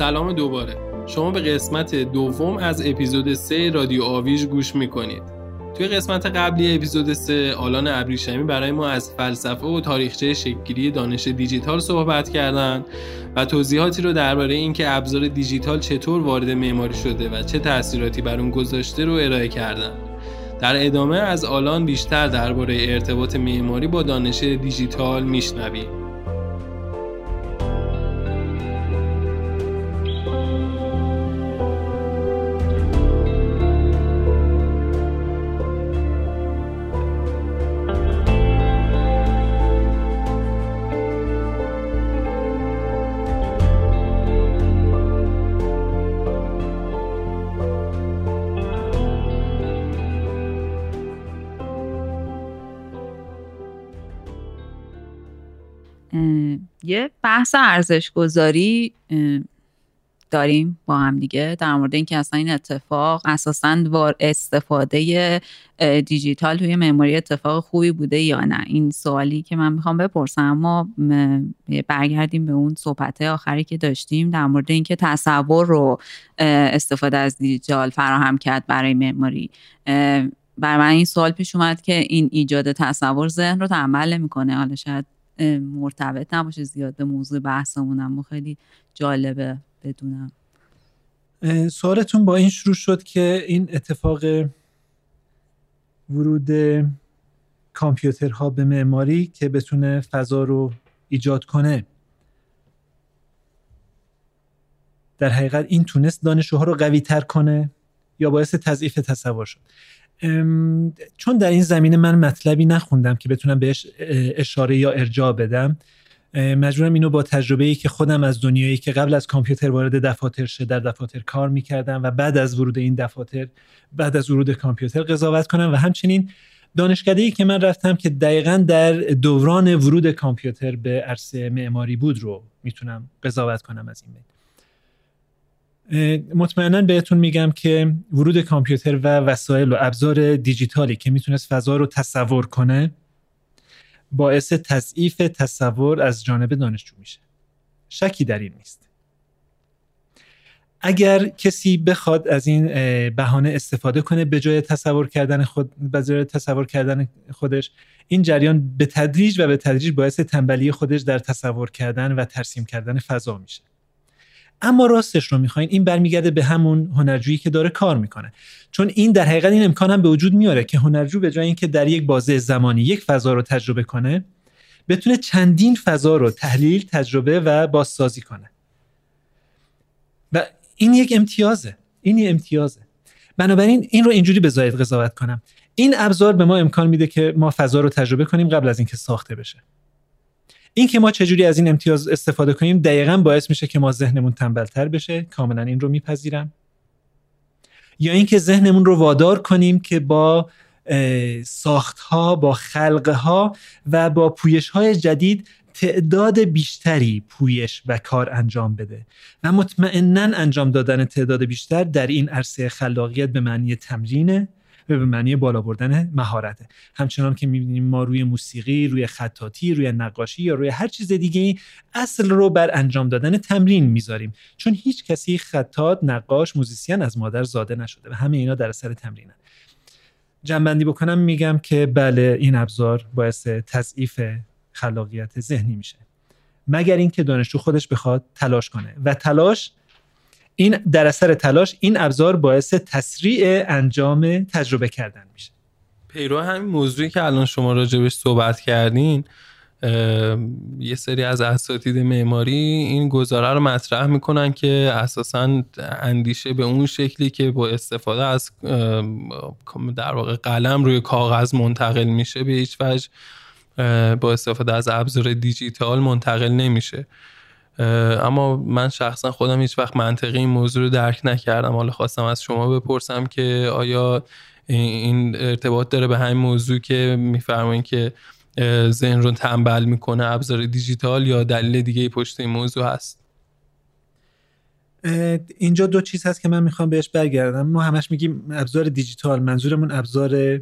سلام دوباره. شما به قسمت دوم از اپیزود 3 رادیو آویز گوش میکنید. توی قسمت قبلی اپیزود 3 آلان ابریشمی برای ما از فلسفه و تاریخچه شکلگیری دانش دیجیتال صحبت کردن و توضیحاتی رو درباره اینکه ابزار دیجیتال چطور وارد معماری شده و چه تأثیراتی بر اون گذاشته رو ارائه کردن. در ادامه از آلان بیشتر درباره ارتباط معماری با دانش دیجیتال میشنویم. یه بحث ارزش‌گذاری داریم با هم دیگه در مورد اینکه اصلا این اتفاق اساساً استفاده دیجیتال توی معماری اتفاق خوبی بوده یا نه. این سوالی که من میخوام بپرسم. ما برگردیم به اون صحبت آخری که داشتیم در مورد اینکه تصور رو استفاده از دیجیتال فراهم کرد برای معماری. برای من این سوال پیش اومد که این ایجاد تصور ذهن رو تنبل می‌کنه. حالا شاید مرتبط نباشه زیاد به موضوع بحثمونم و خیلی جالبه بدونم. سوالتون با این شروع شد که این اتفاق ورود کامپیوترها به معماری که بتونه فضا رو ایجاد کنه، در حقیقت این تونست دانشجوها رو قوی تر کنه یا باعث تضعیف تصور شد؟ چون در این زمینه من مطلبی نخوندم که بتونم بهش اشاره یا ارجاع بدم، مجبورم اینو با تجربه‌ای که خودم از دنیایی که قبل از کامپیوتر وارد دفاتر شد، در دفاتر کار می‌کردم و بعد از ورود کامپیوتر قضاوت کنم، و همچنین دانشکده‌ای که من رفتم که دقیقاً در دوران ورود کامپیوتر به عرصه معماری بود رو میتونم قضاوت کنم. از این مطمئناً بهتون میگم که ورود کامپیوتر و وسایل و ابزار دیجیتالی که میتونست فضا رو تصور کنه باعث تضعیف تصور از جانب دانشجو میشه. شکی در این نیست. اگر کسی بخواد از این بهانه استفاده کنه به جای تصور کردن خودش، این جریان به تدریج باعث تنبلی خودش در تصور کردن و ترسیم کردن فضا میشه. اما راستش رو میخواین این برمیگرده به همون هنرجویی که داره کار میکنه، چون این در حقیقت این امکان هم به وجود میاره که هنرجو به جای اینکه در یک بازه زمانی یک فضا رو تجربه کنه، بتونه چندین فضا رو تحلیل، تجربه و بازسازی کنه، و این یک امتیازه. بنابراین این رو اینجوری بذارید قضاوت کنم، این ابزار به ما امکان میده که ما فضا رو تجربه کنیم قبل از اینکه ساخته بشه. این که ما چجوری از این امتیاز استفاده کنیم دقیقاً باعث میشه که ما ذهنمون تنبلتر بشه، کاملاً این رو میپذیرم. یا این که ذهنمون رو وادار کنیم که با ساختها، با خلقها و با پویشهای جدید تعداد بیشتری پویش و کار انجام بده، و مطمئناً انجام دادن تعداد بیشتر در این عرصه خلاقیت به معنی تمرینه، به معنی بالا بردن مهارته. همچنان که می‌بینیم ما روی موسیقی، روی خطاطی، روی نقاشی یا روی هر چیز دیگه‌ای اصل رو بر انجام دادن تمرین می‌ذاریم، چون هیچ کسی خطاط، نقاش، موزیسین از مادر زاده نشده و همه اینا در اثر تمرینن. جنبندی بکنم میگم که بله، این ابزار باعث تضعیف خلاقیت ذهنی میشه، مگر اینکه دانشجو خودش بخواد تلاش کنه، و در اثر تلاش این ابزار باعث تسریع انجام تجربه کردن میشه. پیرو همین موضوعی که الان شما راجبش صحبت کردین، یه سری از اساتید معماری این گزاره رو مطرح میکنن که اساساً اندیشه به اون شکلی که با استفاده از در واقع قلم روی کاغذ منتقل میشه به هیچ وجه با استفاده از ابزار دیجیتال منتقل نمیشه. اما من شخصا خودم هیچ وقت منطقی این موضوع رو درک نکردم. حالا خواستم از شما بپرسم که آیا این ارتباط داره به همین موضوع که میفرمایین که ذهن رو تنبل میکنه ابزار دیجیتال، یا دلیل دیگه پشت این موضوع هست؟ اینجا دو چیز هست که من میخوام بهش برگردم. ما همش میگیم ابزار دیجیتال، منظورمون ابزار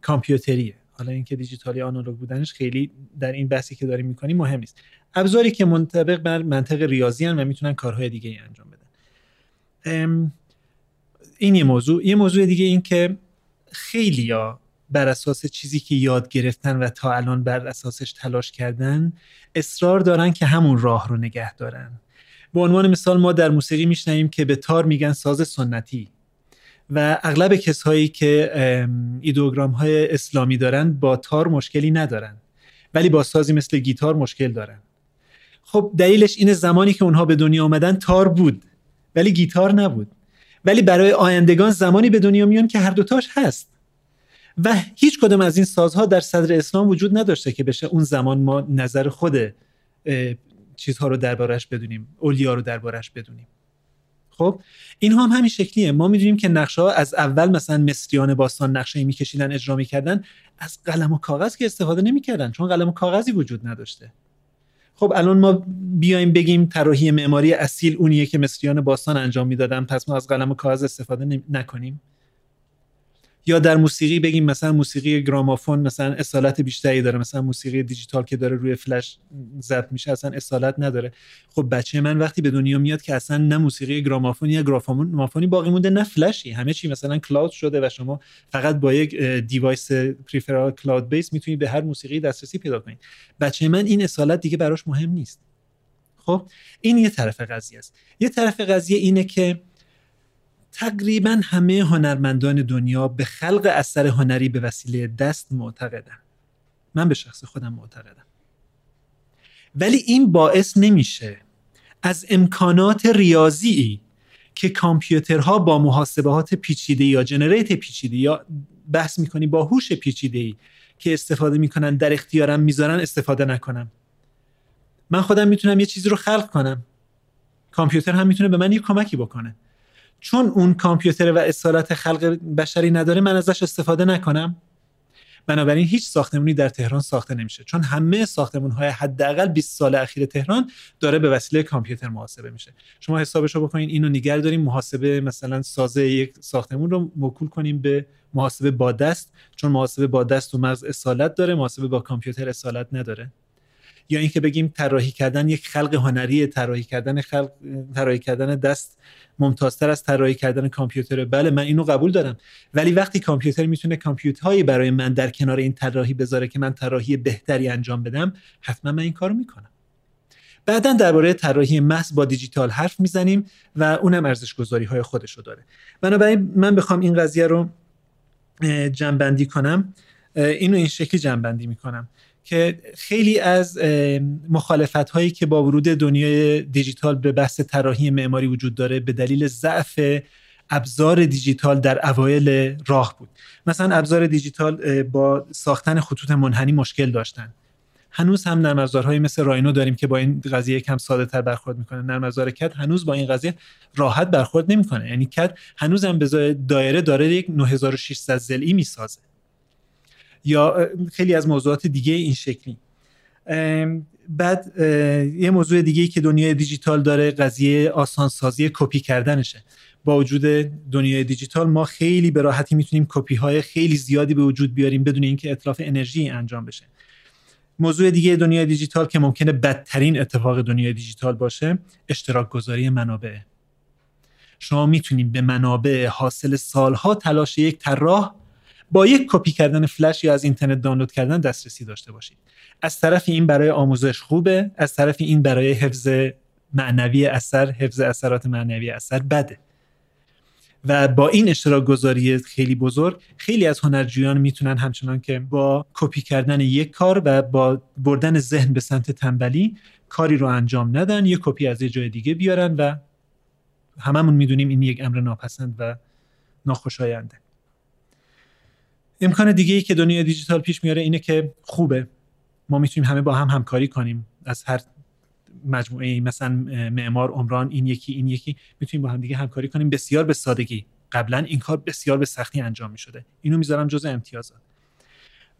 کامپیوتریه. حالا اینکه دیجیتال یا آنالوگ بودنش خیلی در این بحثی که داریم می‌کنیم مهم نیست. ابزاری که منطبق بر منطق ریاضی ان و میتونن کارهای دیگه‌ای انجام بدن. این یه موضوع دیگه، این که خیلی‌ها بر اساس چیزی که یاد گرفتن و تا الان بر اساسش تلاش کردن اصرار دارن که همون راه رو نگه دارن. به عنوان مثال ما در موسیقی میشنویم که به تار میگن ساز سنتی و اغلب کسایی که ایدئوگرام های اسلامی دارن با تار مشکلی ندارن ولی با سازی مثل گیتار مشکل دارن. خب دلیلش اینه زمانی که اونها به دنیا آمدن تار بود ولی گیتار نبود، ولی برای آیندگان زمانی به دنیا میان که هر دوتاش هست و هیچ کدوم از این سازها در صدر اسلام وجود نداشته که بشه اون زمان ما نظر خود چیزها رو دربارش بدونیم، اولیا رو دربارش بدونیم. خب این هم همین شکلیه. ما میدونیم که نقشه ها از اول مثلا مصریان باستان نقشه میکشیدن، اجرا میکردن، از قلم و کاغذ که استفاده نمیکردن چون قلم و کاغذی وجود نداشته. خب الان ما بیایم بگیم طراحی معماری اصیل اونیه که مصریان باستان انجام میدادن، پس ما از قلم و کاغذ استفاده نکنیم. یا در موسیقی بگیم مثلا موسیقی گرامافون مثلا اصالت بیشتری داره، مثلا موسیقی دیجیتال که داره روی فلش ضبط میشه اصلا اصالت نداره. خب بچه من وقتی به دنیا میاد که اصلا نه موسیقی گرامافونی یا گرافامونی باقی مونده نه فلشی، همه چی مثلا کلاود شده و شما فقط با یک دیوایس پریفرال کلاود بیس میتونید به هر موسیقی دسترسی پیدا کنید. بچه من این اصالت دیگه براش مهم نیست. خب این یه طرف قضیه است. یه طرف قضیه اینه که تقریبا همه هنرمندان دنیا به خلق اثر هنری به وسیله دست معتقدن. من به شخص خودم معتقدم. ولی این باعث نمیشه از امکانات ریاضی که کامپیوترها با محاسبات پیچیده یا جنریت پیچیده یا بحث میکنی با هوش پیچیده که استفاده میکنن در اختیارم میذارن استفاده نکنم. من خودم میتونم یه چیزی رو خلق کنم. کامپیوتر هم میتونه به من یه کمکی بکنه. چون اون کامپیوتر و اصالت خلق بشری نداره من ازش استفاده نکنم. بنابراین هیچ ساختمانی در تهران ساخته نمیشه چون همه ساختمان‌های حداقل 20 سال اخیر تهران داره به وسیله کامپیوتر محاسبه میشه. شما حسابشو بکنین، اینو نگه داریم، محاسبه مثلا سازه یک ساختمان رو موکول کنیم به محاسبه با دست، چون محاسبه با دست و مغز اصالت داره، محاسبه با کامپیوتر اصالت نداره. یا اینکه بگیم طراحی کردن یک خلق هنری، طراحی کردن دست ممتازتر از طراحی کردن کامپیوتر. بله من اینو قبول دارم، ولی وقتی کامپیوتر میتونه کامپیوترهایی برای من در کنار این طراحی بذاره که من طراحی بهتری انجام بدم، حتما من این کارو میکنم. بعدن درباره طراحی محض با دیجیتال حرف میزنیم و اونم ارزشگذاری های خودش رو داره. بنابراین من بخوام این قضیه رو جنببندی کنم، اینو این شکلی جنببندی میکنم که خیلی از مخالفت‌هایی که با ورود دنیای دیجیتال به بحث طراحی معماری وجود داره به دلیل ضعف ابزار دیجیتال در اوایل راه بود. مثلا ابزار دیجیتال با ساختن خطوط منحنی مشکل داشتن. هنوز هم نرم افزارهایی مثل راینو داریم که با این قضیه کم ساده‌تر برخورد می‌کنه. نرم افزار کد هنوز با این قضیه راحت برخورد نمی‌کنه. یعنی کد هنوز هم به دایره داره یک 9600 ضلعی می‌سازه. یا خیلی از موضوعات دیگه این شکلی. بعد یه موضوع دیگه‌ای که دنیای دیجیتال داره قضیه آسانسازی کپی کردنشه. با وجود دنیای دیجیتال ما خیلی به راحتی میتونیم کپی‌های خیلی زیادی به وجود بیاریم بدون اینکه اتلاف انرژی انجام بشه. موضوع دیگه دنیای دیجیتال که ممکنه بدترین اتفاق دنیای دیجیتال باشه، اشتراک گذاری منابع. شما میتونید به منابع حاصل سالها تلاش یک طراح با یک کپی کردن فلش یا از اینترنت دانلود کردن دسترسی داشته باشید. از طرفی این برای آموزش خوبه، از طرفی این برای حفظ معنوی اثر، حفظ اثرات معنوی اثر بده. و با این اشتراک گذاری خیلی بزرگ خیلی از هنرجویان میتونن همچنان که با کپی کردن یک کار و با بردن ذهن به سمت تنبلی کاری رو انجام ندن، یک کپی از یه جای دیگه بیارن و هممون میدونیم این یک امر ناپسند و ناخوشاینده. امکان دیگه‌ای که دنیای دیجیتال پیش میاره اینه که خوبه. ما میتونیم همه با هم همکاری کنیم. از هر مجموعه‌ای مثلا معمار، عمران، این یکی میتونیم با هم دیگه همکاری کنیم بسیار به سادگی. قبلا این کار بسیار به سختی انجام می‌شده. اینو میذارم جزء امتیازات.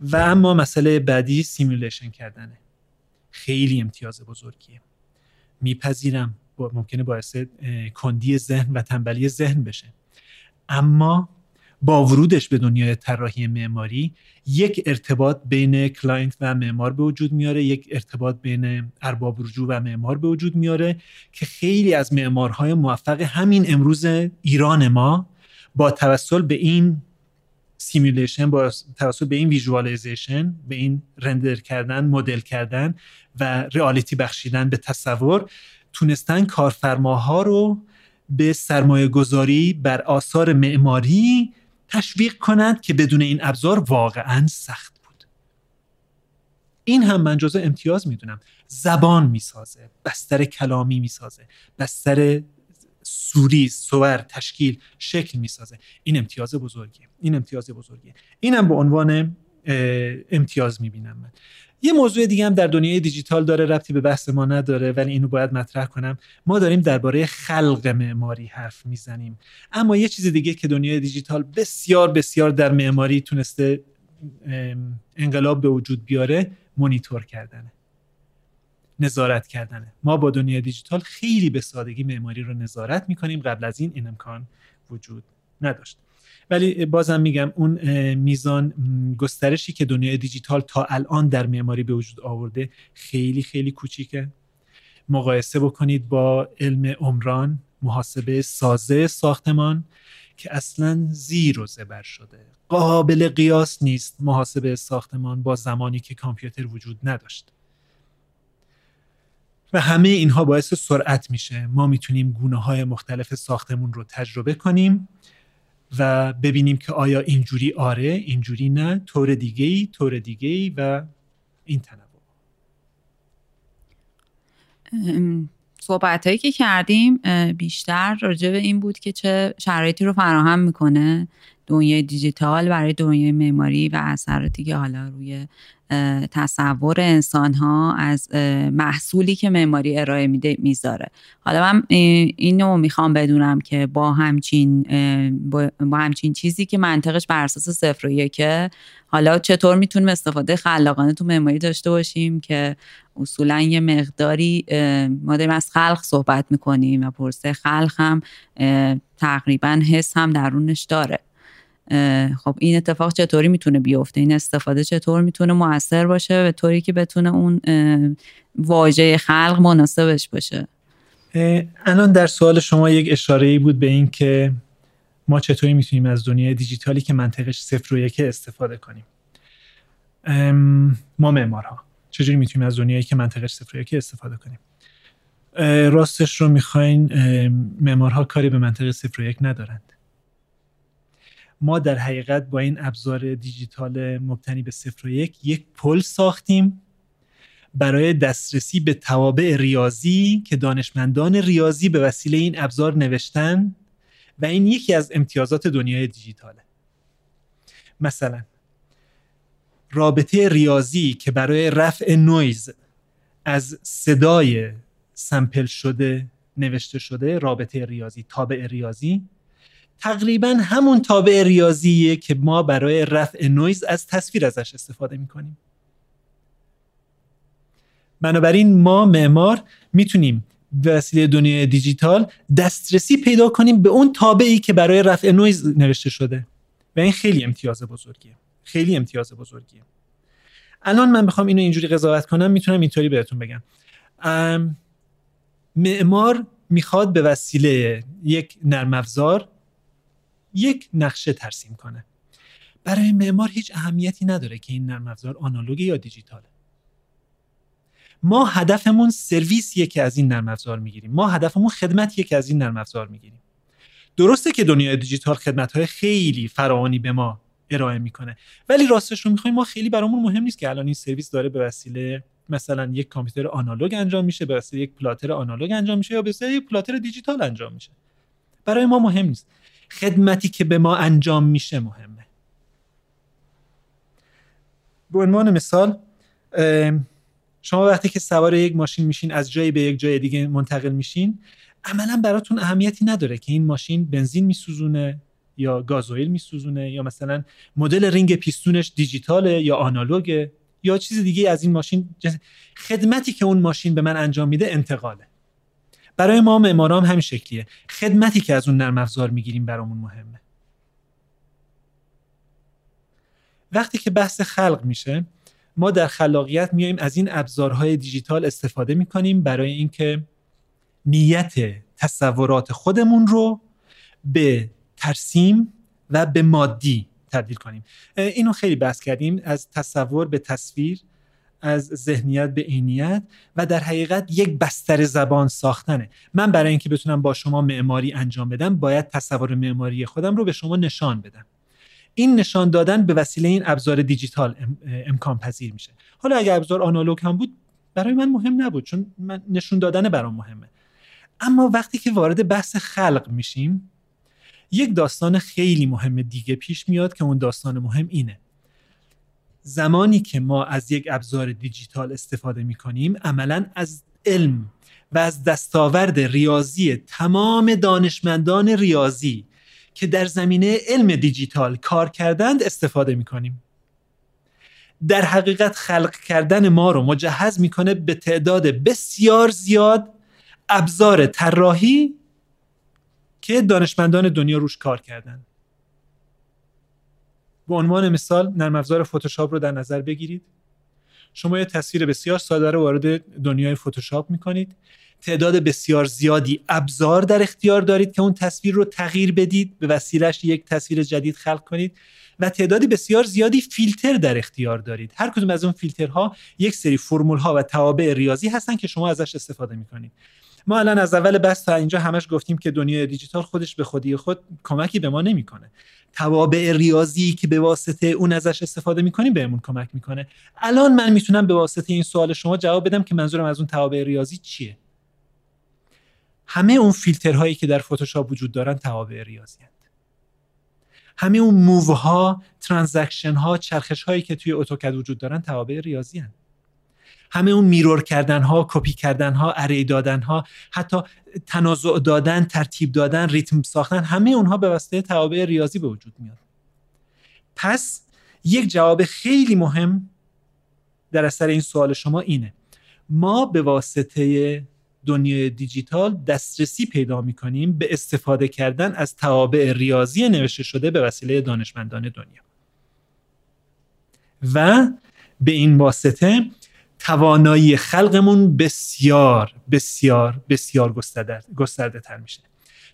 و اما مسئله بعدی سیمولیشن کردنه. خیلی امتیاز بزرگیه. میپذیرم ممکنه باعث کندی ذهن و تنبلی ذهن بشه. اما با ورودش به دنیای طراحی معماری یک ارتباط بین کلاینت و معمار به وجود میاره، یک ارتباط بین ارباب رجوع و معمار به وجود میاره که خیلی از معمارهای موفق همین امروز ایران ما با توسل به این سیمولیشن، با توسل به این ویژوالایزیشن، به این رندر کردن، مدل کردن و رئالیتی بخشیدن به تصور، تونستن کارفرماها رو به سرمایه گذاری بر آثار معماری تشویق کنند که بدون این ابزار واقعاً سخت بود. این هم من جزء امتیاز میدونم. زبان میسازه، بستر کلامی میسازه، بستر سوری، صور، تشکیل، شکل میسازه. این امتیاز بزرگیه. اینم به عنوان امتیاز میبینم من. یه موضوع دیگه هم در دنیای دیجیتال داره، ربطی به بحث ما نداره ولی اینو باید مطرح کنم. ما داریم درباره خلق معماری حرف میزنیم، اما یه چیز دیگه که دنیای دیجیتال بسیار بسیار در معماری تونسته انقلاب به وجود بیاره، مانیتور کردنه، نظارت کردنه. ما با دنیای دیجیتال خیلی به سادگی معماری رو نظارت میکنیم، قبل از این امکان وجود نداشت. ولی بازم میگم اون میزان گسترشی که دنیای دیجیتال تا الان در معماری به وجود آورده خیلی خیلی کوچیکه. مقایسه بکنید با علم عمران، محاسبه سازه ساختمان که اصلا زیر و زبر شده، قابل قیاس نیست محاسبه ساختمان با زمانی که کامپیوتر وجود نداشت. و همه اینها باعث سرعت میشه. ما میتونیم گونه‌های مختلف ساختمون رو تجربه کنیم و ببینیم که آیا اینجوری آره، اینجوری نه، طور دیگه‌ای و این تنوع. صحبتایی که کردیم بیشتر راجع به این بود که چه شرایطی رو فراهم میکنه دنیای دیجیتال برای دنیای معماری و اثراتی که حالا روی تصور انسان‌ها از محصولی که معماری ارائه میده میذاره. حالا من اینو میخوام بدونم که با همچین چیزی که منطقش بر اساس 0 و 1، حالا چطور میتونیم استفاده خلاقانه تو معماری داشته باشیم که اصولا یه مقداری ما داریم از خلق صحبت میکنیم و پرسه خلق هم تقریبا حس هم درونش داره. خب این اتفاق چطوری میتونه بیفته؟ این استفاده چطور میتونه مؤثر باشه به طوری که بتونه اون واژه خلق مناسبش باشه؟ الان در سوال شما یک اشاره‌ای بود به این که ما چطوری میتونیم از دنیای دیجیتالی که منطقش 0 و 1 استفاده کنیم. ما معمارها چجوری میتونیم از دنیایی که منطقش 0 و 1 استفاده کنیم؟ راستش رو میخواین معمارها کاری به منطقه 0 و 1 ندارند. ما در حقیقت با این ابزار دیجیتال مبتنی به 0 و 1 یک پل ساختیم برای دسترسی به توابع ریاضی که دانشمندان ریاضی به وسیله این ابزار نوشتن و این یکی از امتیازات دنیای دیجیتاله. مثلا رابطه ریاضی که برای رفع نویز از صدای سمپل شده نوشته شده، رابطه ریاضی، تابع ریاضی، تقریبا همون تابع ریاضیه که ما برای رفع نویز از تصویر ازش استفاده میکنیم. بنابراین ما معمار میتونیم به وسیله دنیای دیجیتال دسترسی پیدا کنیم به اون تابعی که برای رفع نویز نوشته شده و این خیلی امتیاز بزرگیه، خیلی امتیاز بزرگیه. الان من بخوام اینو اینجوری قضاوت کنم، میتونم اینطوری بهتون بگم معمار میخواد به وسیله یک نرم افزار یک نقشه ترسیم کنه. برای معمار هیچ اهمیتی نداره که این نرم افزار آنالوگ یا دیجیتاله. ما هدفمون سرویسیه که از این نرم افزار میگیریم، ما هدفمون خدمتیه که از این نرم افزار میگیریم. درسته که دنیای دیجیتال خدمت‌های خیلی فراوانی به ما ارائه میکنه ولی راستش رو میخوایم ما خیلی برامون مهم نیست که الان این سرویس داره به وسیله مثلا یک کامپیوتر آنالوگ انجام میشه، به واسه یک پلاتر آنالوگ انجام میشه یا به واسه یک پلاتر دیجیتال انجام میشه. برای ما مهم نیست. خدمتی که به ما انجام میشه مهمه. به عنوان مثال شما وقتی که سوار یک ماشین میشین، از جایی به یک جای دیگه منتقل میشین، عملاً براتون اهمیتی نداره که این ماشین بنزین میسوزونه یا گازوئیل میسوزونه یا مثلا مدل رینگ پیستونش دیجیتاله یا آنالوگه یا چیز دیگه از این ماشین. خدمتی که اون ماشین به من انجام میده انتقاله. برای ما معماران هم شکلیه. خدمتی که از اون نرم افزار میگیریم برامون مهمه. وقتی که بحث خلق میشه، ما در خلاقیت میایم از این ابزارهای دیجیتال استفاده میکنیم برای اینکه نیت تصورات خودمون رو به ترسیم و به مادی تبدیل کنیم. اینو خیلی بحث کردیم، از تصور به تصویر، از ذهنیت به عینیت، و در حقیقت یک بستر زبان ساختنه. من برای اینکه بتونم با شما معماری انجام بدم، باید تصور معماری خودم رو به شما نشان بدم. این نشان دادن به وسیله این ابزار دیجیتال امکان پذیر میشه. حالا اگر ابزار آنالوگ هم بود برای من مهم نبود، چون من نشون دادن برام مهمه. اما وقتی که وارد بحث خلق میشیم، یک داستان خیلی مهم دیگه پیش میاد که اون داستان مهم اینه: زمانی که ما از یک ابزار دیجیتال استفاده میکنیم، عملاً از علم و از دستاورد ریاضی تمام دانشمندان ریاضی که در زمینه علم دیجیتال کار کردند استفاده میکنیم. در حقیقت خلق کردن ما رو مجهز میکنه به تعداد بسیار زیاد ابزار طراحی که دانشمندان دنیا روش کار کردن. به عنوان مثال نرم افزار فتوشاپ رو در نظر بگیرید. شما یه تصویر بسیار ساده رو وارد دنیای فتوشاپ میکنید، تعداد بسیار زیادی ابزار در اختیار دارید که اون تصویر رو تغییر بدید، به وسیله‌اش یک تصویر جدید خلق کنید، و تعداد بسیار زیادی فیلتر در اختیار دارید. هر کدوم از اون فیلترها یک سری فرمول‌ها و توابع ریاضی هستن که شما ازش استفاده میکنید. ما الان از اول بحث تا اینجا همش گفتیم که دنیای دیجیتال خودش به خودی خود کمکی به ما نمیکنه. توابع ریاضی که به واسطه اون ازش استفاده میکنیم بهمون کمک میکنه. الان من میتونم به واسطه این سوال شما جواب بدم که منظورم از اون توابع ریاضی چیه. همه اون فیلترهایی که در فتوشاپ وجود دارن توابع ریاضی هستند. همه اون مووها، ترانزکشن ها، چرخش هایی که توی اتوکد وجود دارن توابع ریاضی هستند. همه اون میرور کردن ها، کپی کردن ها، اری دادن ها، حتی تنازع دادن، ترتیب دادن، ریتم ساختن، همه اونها به واسطه توابع ریاضی به وجود میاد. پس یک جواب خیلی مهم در اثر این سوال شما اینه: ما به واسطه دنیای دیجیتال دسترسی پیدا می‌کنیم به استفاده کردن از توابع ریاضی نوشته شده به وسیله دانشمندان دنیا، و به این واسطه توانایی خلقمون بسیار بسیار بسیار گسترده تر میشه.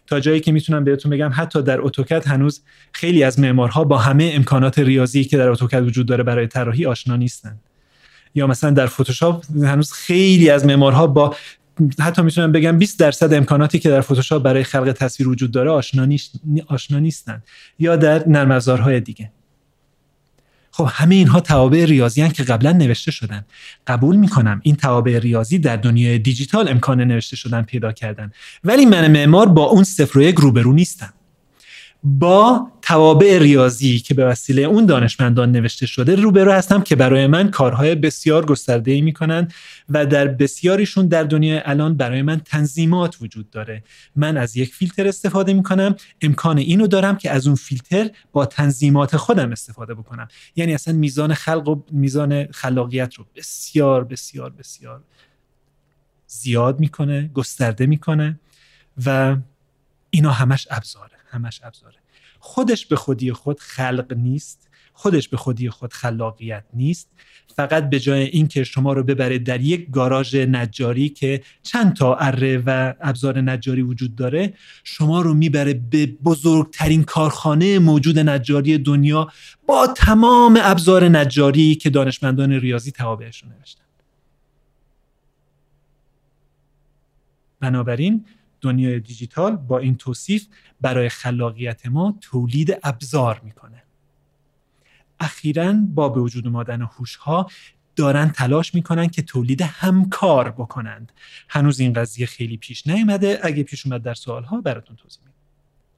تا جایی که میتونم بهتون بگم حتی در اتوکد هنوز خیلی از معمارها با همه امکانات ریاضی که در اتوکد وجود داره برای طراحی آشنا نیستن، یا مثلا در فتوشاپ هنوز خیلی از معمارها با حتی میتونم بگم 20% امکاناتی که در فتوشاپ برای خلق تصویر وجود داره آشنا نیستن، یا در نرم افزارهای دیگه. خب همه اینها توابع ریاضی هستند که قبلا نوشته شدن. قبول میکنم این توابع ریاضی در دنیای دیجیتال امکان نوشته شدن پیدا کردن، ولی من معمار با اون 0 و 1 روبرو نیستم. با توابع ریاضی که به وسیله اون دانشمندان نوشته شده روبرو هستم که برای من کارهای بسیار گسترده‌ای میکنن و در بسیاریشون در دنیای الان برای من تنظیمات وجود داره. من از یک فیلتر استفاده میکنم، امکان اینو دارم که از اون فیلتر با تنظیمات خودم استفاده بکنم. یعنی اصلا میزان خلق و میزان خلاقیت رو بسیار بسیار بسیار زیاد میکنه، گسترده میکنه، و اینا همش ابزاره. خودش به خودی خود خلق نیست، خودش به خودی خود خلاقیت نیست. فقط به جای این که شما رو ببره در یک گاراژ نجاری که چند تا اره و ابزار نجاری وجود داره، شما رو میبره به بزرگترین کارخانه موجود نجاری دنیا با تمام ابزار نجاری که دانشمندان ریاضی توابعشون نوشتن. بنابراین دنیای دیجیتال با این توصیف برای خلاقیت ما تولید ابزار میکنه. اخیراً با به وجود آمدن هوش‌ها دارن تلاش میکنن که تولید همکار بکنند. هنوز این قضیه خیلی پیش نیامده، اگه پیش اومد در سوال‌ها براتون توضیح میدم.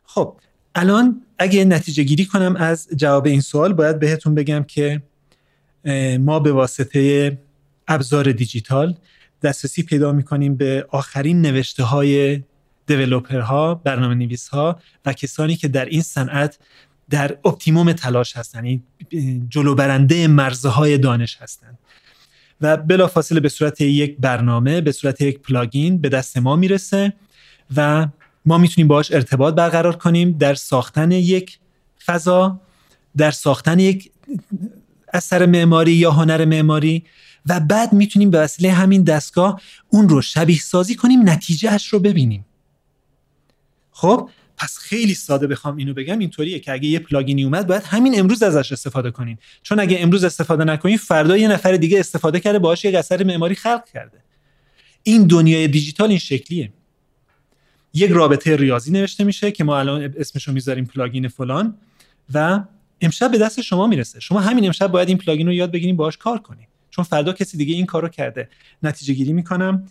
خب الان اگه نتیجه گیری کنم از جواب این سوال، باید بهتون بگم که ما به واسطه ابزار دیجیتال دسترسی پیدا میکنیم به آخرین نوشته های دیولوپرها، برنامه نویس ها و کسانی که در این صنعت در اپتیموم تلاش هستند، این جلوبرنده مرزهای دانش هستند، و بلافاصله به صورت یک برنامه، به صورت یک پلاگین به دست ما میرسه و ما میتونیم باهاش ارتباط برقرار کنیم در ساختن یک فضا، در ساختن یک اثر معماری یا هنر معماری و بعد میتونیم به وسیله همین دستگاه اون رو شبیه سازی کنیم، نتیجه اش رو ببینیم. خب پس خیلی ساده بخوام اینو بگم، اینطوریه که اگه یه پلاگینی اومد باید همین امروز ازش استفاده کنین، چون اگه امروز استفاده نکنین فردا یه نفر دیگه استفاده کرده باهاش یک اثر معماری خلق کرده. این دنیای دیجیتال این شکلیه. یک رابطه ریاضی نوشته میشه که ما الان اسمشو میذاریم پلاگین فلان و امشب به دست شما میرسه. شما همین امشب باید این پلاگین رو یاد بگیرین باهاش کار کنین، چون فردا کسی دیگه این کارو کرده. نتیجه گیری میکنم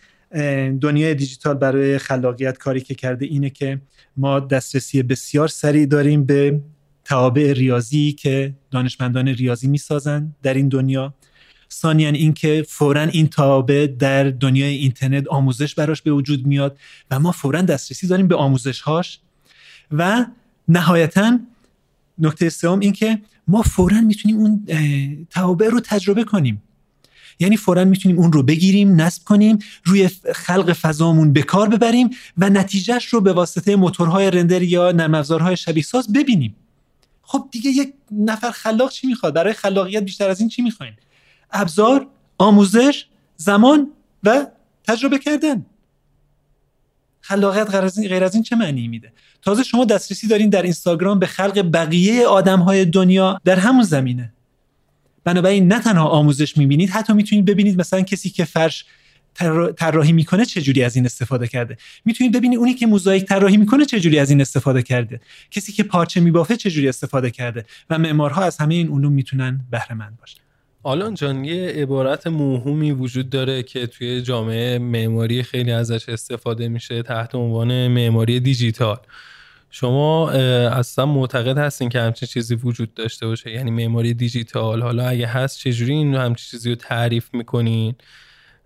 دنیای دیجیتال برای خلاقیت کاری که کرده اینه که ما دسترسی بسیار سریع داریم به توابع ریاضی که دانشمندان ریاضی میسازن در این دنیا. ثانیاً این که فوراً این توابع در دنیای اینترنت آموزش براش به وجود میاد و ما فوراً دسترسی داریم به آموزش‌هاش. و نهایتاً نکته سوم این که ما فوراً میتونیم اون توابع رو تجربه کنیم، یعنی فوراً میتونیم اون رو بگیریم، نصب کنیم، روی خلق فضامون به کار ببریم و نتیجهش رو به واسطه موتورهای رندر یا نرم افزارهای شبیه ساز ببینیم. خب دیگه یک نفر خلاق چی میخواد؟ برای خلاقیت بیشتر از این چی میخواین؟ ابزار، آموزش، زمان و تجربه کردن. خلاقیت غیر از این چه معنی میده؟ تازه شما دسترسی دارین در اینستاگرام به خلق بقیه آدم‌های دنیا در همون زمینه. بنابراین نه تنها آموزش میبینید، حتی میتونید ببینید مثلا کسی که فرش طراحی میکنه چجوری از این استفاده کرده، میتونید ببینید اونی که موزاییک طراحی میکنه چجوری از این استفاده کرده، کسی که پارچه میبافه چجوری استفاده کرده و معمارها از همه این علوم میتونن بهره مند باشن. آلان جان، یه عبارت موهومی وجود داره که توی جامعه معماری خیلی ازش استفاده میشه تحت عنوان معماری دیجیتال. شما اصلا معتقد هستین که همچین چیزی وجود داشته باشه؟ یعنی معماری دیجیتال حالا اگه هست چجوری این همچین چیزی رو تعریف میکنین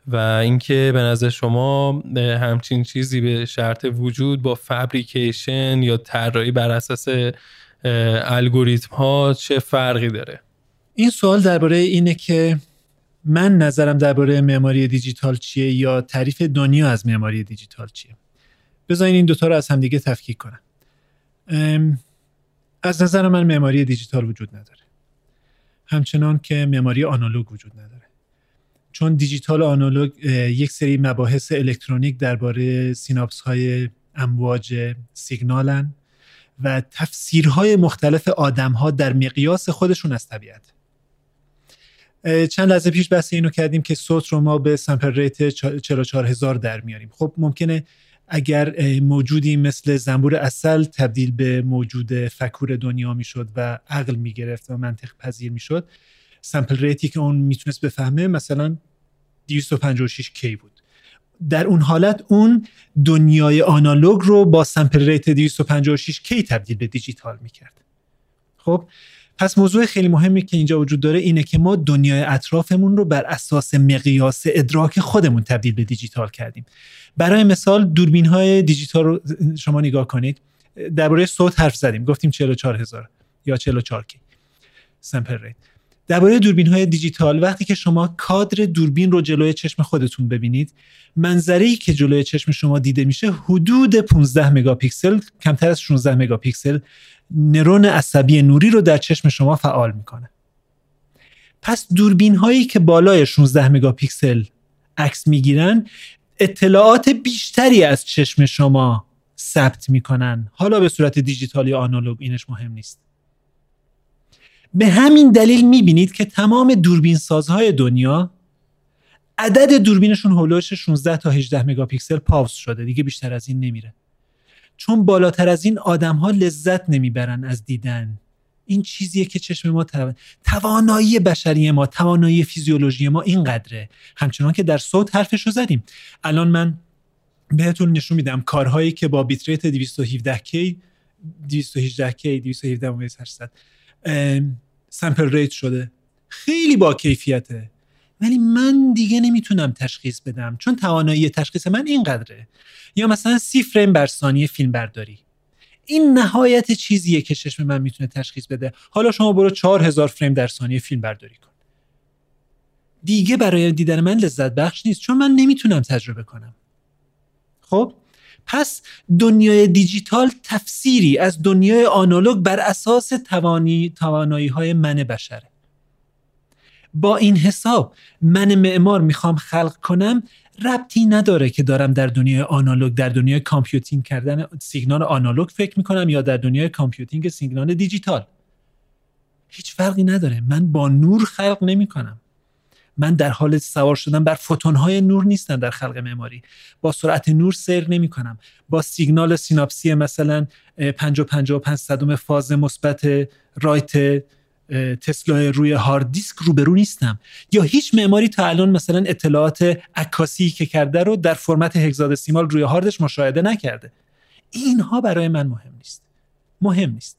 و اینکه به نظر شما همچین چیزی به شرط وجود با فبریکیشن یا طراحی بر اساس الگوریتم ها چه فرقی داره؟ این سوال درباره اینه که من نظرم درباره معماری دیجیتال چیه یا تعریف دنیا از معماری دیجیتال چیه. بذارین این دوتا رو از همدیگه تفکیک کنم. از نظر من معماری دیجیتال وجود نداره، همچنان که معماری آنالوگ وجود نداره، چون دیجیتال و آنالوگ یک سری مباحث الکترونیک درباره سیناپس های امواج سیگنالن و تفسیرهای مختلف آدمها در مقیاس خودشون از طبیعت. چند لحظه پیش بحث اینو کردیم که صوت رو ما به سامپل ریت 44000 در میاریم. خب ممکنه اگر موجودی مثل زنبور عسل تبدیل به موجود فکور دنیا میشد و عقل میگرفت و منطق پذیر میشد، سامپل ریتی که اون میتونست بفهمه مثلا 256 کی بود. در اون حالت اون دنیای آنالوگ رو با سامپل ریت 256 کی تبدیل به دیجیتال میکرد. خب پس موضوع خیلی مهمی که اینجا وجود داره اینه که ما دنیای اطرافمون رو بر اساس مقیاس ادراک خودمون تبدیل به دیجیتال کردیم. برای مثال دوربین‌های دیجیتال رو شما نگاه کنید. درباره صوت حرف زدیم، گفتیم 44000 یا 44 کی سامپل ریت. درباره دوربین‌های دیجیتال وقتی که شما کادر دوربین رو جلوی چشم خودتون ببینید، منظری که جلوی چشم شما دیده میشه حدود 15 مگاپیکسل، کمتر از 16 مگاپیکسل نرون عصبی نوری رو در چشم شما فعال میکنه. پس دوربین هایی که بالای 16 مگاپیکسل عکس میگیرن اطلاعات بیشتری از چشم شما ثبت میکنن، حالا به صورت دیجیتال یا آنالوگ اینش مهم نیست. به همین دلیل میبینید که تمام دوربین سازهای دنیا عدد دوربینشون هولوش 16 تا 18 مگاپیکسل پاوز شده، دیگه بیشتر از این نمیره، چون بالاتر از این آدم‌ها لذت نمیبرن از دیدن. این چیزیه که چشم ما توانایی بشری ما، توانایی فیزیولوژی ما اینقدره. همچنان که در صوت حرفشو زدیم. الان من بهتون نشون میدم کارهایی که با بیت ریت 217K 218K 217.800 سامپل ریت شده، خیلی با کیفیته، ولی من دیگه نمیتونم تشخیص بدم چون توانایی تشخیص من اینقدره. یا مثلا 30 فریم بر ثانیه فیلم برداری، این نهایت چیزیه که چشم من میتونه تشخیص بده. حالا شما برو 4000 فریم در ثانیه فیلم برداری کن، دیگه برای دیدن من لذت بخش نیست چون من نمیتونم تجربه کنم. خب پس دنیای دیجیتال تفسیری از دنیای آنالوگ بر اساس توانایی های من بشره. با این حساب من معمار میخوام خلق کنم ربطی نداره که دارم در دنیای آنالوگ، در دنیای کامپیوتینگ کردن سیگنال آنالوگ فکر میکنم یا در دنیای کامپیوتینگ سیگنال دیجیتال. هیچ فرقی نداره. من با نور خلق نمیکنم. من در حال سوار شدن بر فوتون‌های نور نیستم در خلق معماری. با سرعت نور سیر نمی‌کنم. با سیگنال سیناپسی مثلا 5.55 فاز مثبت رایت تسلا روی هارد دیسک روبرو نیستم. یا هیچ معماری تا الان مثلا اطلاعات عکاسی که کرده رو در فرمت هگزادسیمال روی هاردش مشاهده نکرده. اینها برای من مهم نیست.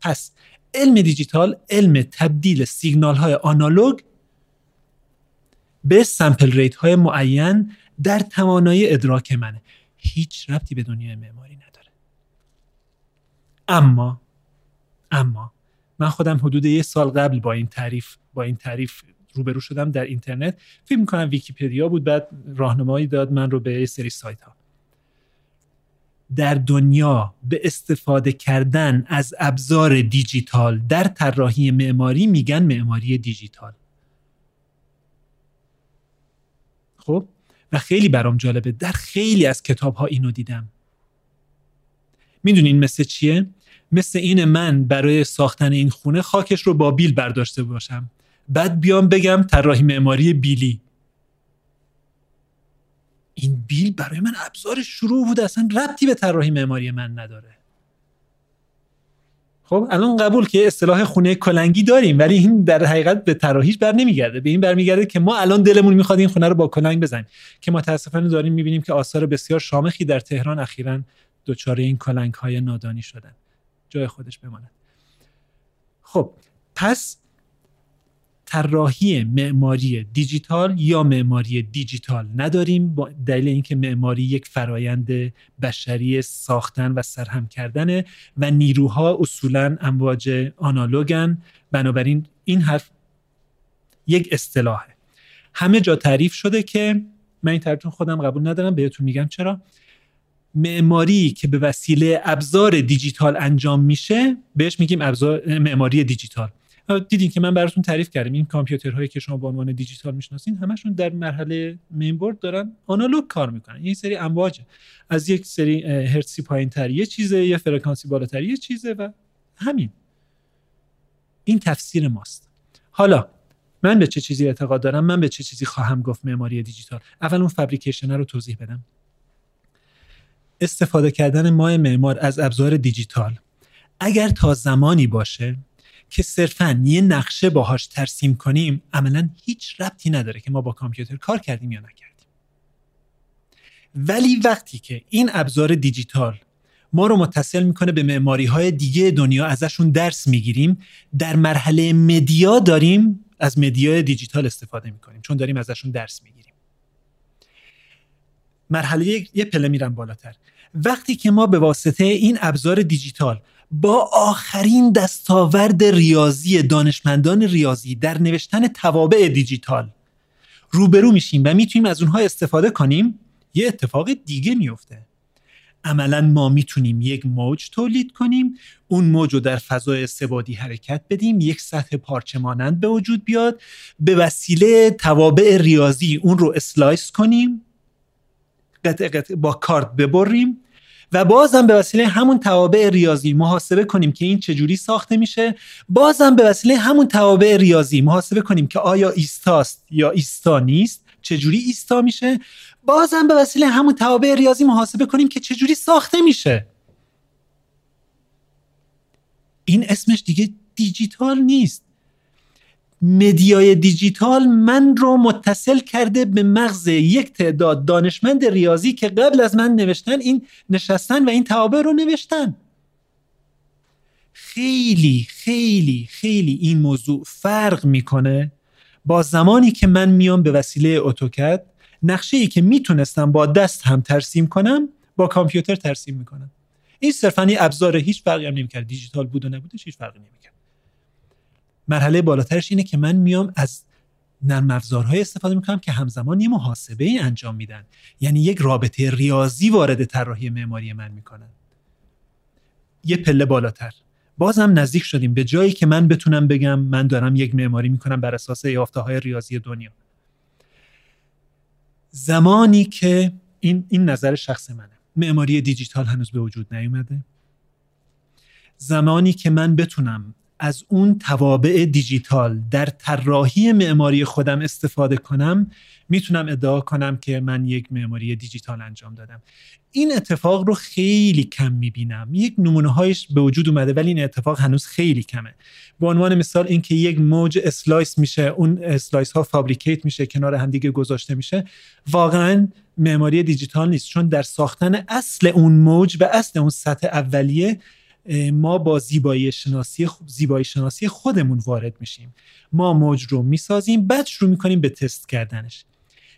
پس علم دیجیتال، علم تبدیل سیگنال‌های آنالوگ به سمپل ریت های معین در توانایی ادراک منه. هیچ ربطی به دنیای معماری نداره. اما من خودم حدود 1 سال قبل با این تعریف روبرو شدم در اینترنت. فکر می‌کنم ویکی‌پدیا بود، بعد راهنمایی داد من رو به سری سایت‌ها. در دنیا به استفاده کردن از ابزار دیجیتال در طراحی معماری میگن معماری دیجیتال. خب و خیلی برام جالبه، در خیلی از کتاب‌ها اینو دیدم. میدونین مثل چیه؟ مثل اینه من برای ساختن این خونه خاکش رو با بیل برداشته باشم، بعد بیام بگم طراحی معماری بیلی. این بیل برای من ابزار شروع بود، اصلا ربطی به طراحی معماری من نداره. خب الان قبول که اصطلاح خونه کلنگی داریم، ولی این در حقیقت به طراحیش بر نمیگرده. به این برمیگرده که ما الان دلمون میخواد این خونه رو با کلنگ بزنیم، که متاسفانه داریم میبینیم که آثار بسیار شامخی در تهران اخیراً دچار این کلنگ‌های نادانی شدن. جای خودش بماند. خب پس طراحی معماری دیجیتال یا معماری دیجیتال نداریم، با دلیل اینکه معماری یک فرایند بشری ساختن و سرهم کردنه و نیروها اصولاً امواج آنالوگن. بنابراین این حرف یک اصطلاحه، همه جا تعریف شده، که من این تعریف خودم قبول ندارم، بهتون میگم چرا. معماری که به وسیله ابزار دیجیتال انجام میشه بهش میگیم ابزار معماری دیجیتال. دیدین که من براتون تعریف کردم این کامپیوترهایی که شما به عنوان دیجیتال میشناسین همشون در مرحله مینبورد دارن آنالوگ کار میکنن. یه سری امواج از یک سری هرتزی پایین‌تر یه چیزه، یه فرکانسی بالاتر یه چیزه و همین. این تفسیر ماست. حالا من به چه چیزی اعتقاد دارم؟ من به چه چیزی خواهم گفت معماری دیجیتال؟ اول اون فابریکیشن رو توضیح بدم. استفاده کردن ما معمار از ابزار دیجیتال اگر تا زمانی باشه که صرفاً یه نقشه باهاش ترسیم کنیم عملاً هیچ ربطی نداره که ما با کامپیوتر کار کردیم یا نکردیم. ولی وقتی که این ابزار دیجیتال ما رو متصل میکنه به معماری‌های دیگه دنیا، ازشون درس میگیریم، در مرحله مدیا داریم از مدیای دیجیتال استفاده میکنیم چون داریم ازشون درس میگیریم. مرحله یه پله میرم بالاتر. وقتی که ما به واسطه این ابزار دیجیتال با آخرین دستاورد ریاضی دانشمندان ریاضی در نوشتن توابع دیجیتال روبرو میشیم و میتونیم از اونها استفاده کنیم، یه اتفاق دیگه میفته. عملا ما میتونیم یک موج تولید کنیم، اون موج رو در فضای سه‌بعدی حرکت بدیم، یک سطح پارچه مانند به وجود بیاد، به وسیله توابع ریاضی اون رو اسلایس کنیم، قطعه قطعه با کارت ببریم و بازم به وسیله همون توابع ریاضی محاسبه کنیم که این چجوری ساخته میشه، بازم به وسیله همون توابع ریاضی محاسبه کنیم که آیا ایستاست یا ایستا نیست، چجوری ایستا میشه، بازم به وسیله همون توابع ریاضی محاسبه کنیم که چجوری ساخته میشه. این اسمش دیگه دیجیتال نیست. مدیای دیجیتال من رو متصل کرده به مغز یک تعداد دانشمند ریاضی که قبل از من نشستن و این توابع رو نوشتن. خیلی خیلی خیلی این موضوع فرق میکنه با زمانی که من میام به وسیله اتوکد نقشه‌ای که میتونستم با دست هم ترسیم کنم با کامپیوتر ترسیم میکنم. این صرفاً یه ابزار، هیچ فرقی هم نمیکرد، دیجیتال بود و نبودش هیچ فرقی نمیکرد. مرحله بالاترش اینه که من میام از نرم افزارهای استفاده میکنم که همزمان یه محاسبه ای انجام میدن، یعنی یک رابطه ریاضی وارد طراحی معماری من میکنن. یه پله بالاتر بازم نزدیک شدیم به جایی که من بتونم بگم من دارم یک معماری میکنم بر اساس یافته‌های ریاضی دنیا. زمانی که این نظر شخص منه، معماری دیجیتال هنوز به وجود نیومده، زمانی که من بتونم از اون توابع دیجیتال در طراحی معماری خودم استفاده کنم، میتونم ادعا کنم که من یک معماری دیجیتال انجام دادم. این اتفاق رو خیلی کم میبینم. یک نمونه هایش به وجود اومده ولی این اتفاق هنوز خیلی کمه. به عنوان مثال این که یک موج اسلایس میشه، اون اسلایس ها فابریکیت میشه، کنار هم دیگه گذاشته میشه، واقعاً معماری دیجیتال نیست، چون در ساختن اصل اون موج و اصل اون سطح اولیه ما با زیبایی شناسی خودمون وارد میشیم. ما موج رو میسازیم، بعد شروع میکنیم به تست کردنش.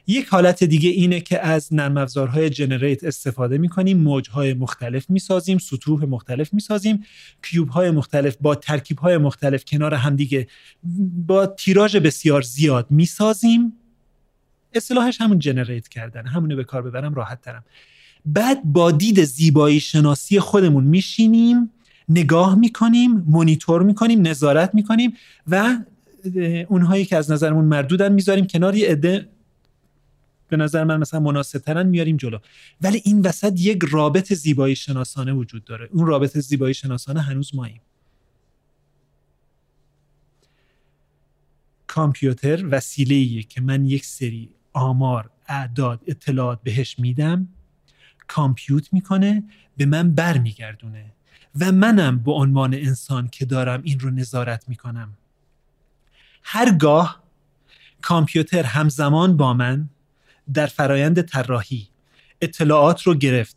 یک حالت دیگه اینه که از نرم افزارهای جنریت استفاده میکنیم، موجهای مختلف میسازیم، سطوح مختلف میسازیم، کیوبهای مختلف با ترکیبهای مختلف کنار هم دیگه با تیراژ بسیار زیاد میسازیم. اصطلاحش همون جنریت کردن، همونه به کار ببرم راحت ترم. بعد با دید زیبایی شناسی خودمون میشینیم، نگاه میکنیم، مانیتور میکنیم، نظارت میکنیم و اونهایی که از نظرمون مردودن میذاریم کنار، یه عده به نظر من مثلا مناسب ترن میاریم جلو. ولی این وسط یک رابط زیبایی شناسانه وجود داره. اون رابط زیبایی شناسانه هنوز ماییم. کامپیوتر وسیله‌ایه که من یک سری آمار، اعداد، اطلاعات بهش میدم، کامپیوت میکنه، به من بر میگردونه و منم به عنوان انسان که دارم این رو نظارت میکنم. هرگاه کامپیوتر همزمان با من در فرایند طراحی اطلاعات رو گرفت،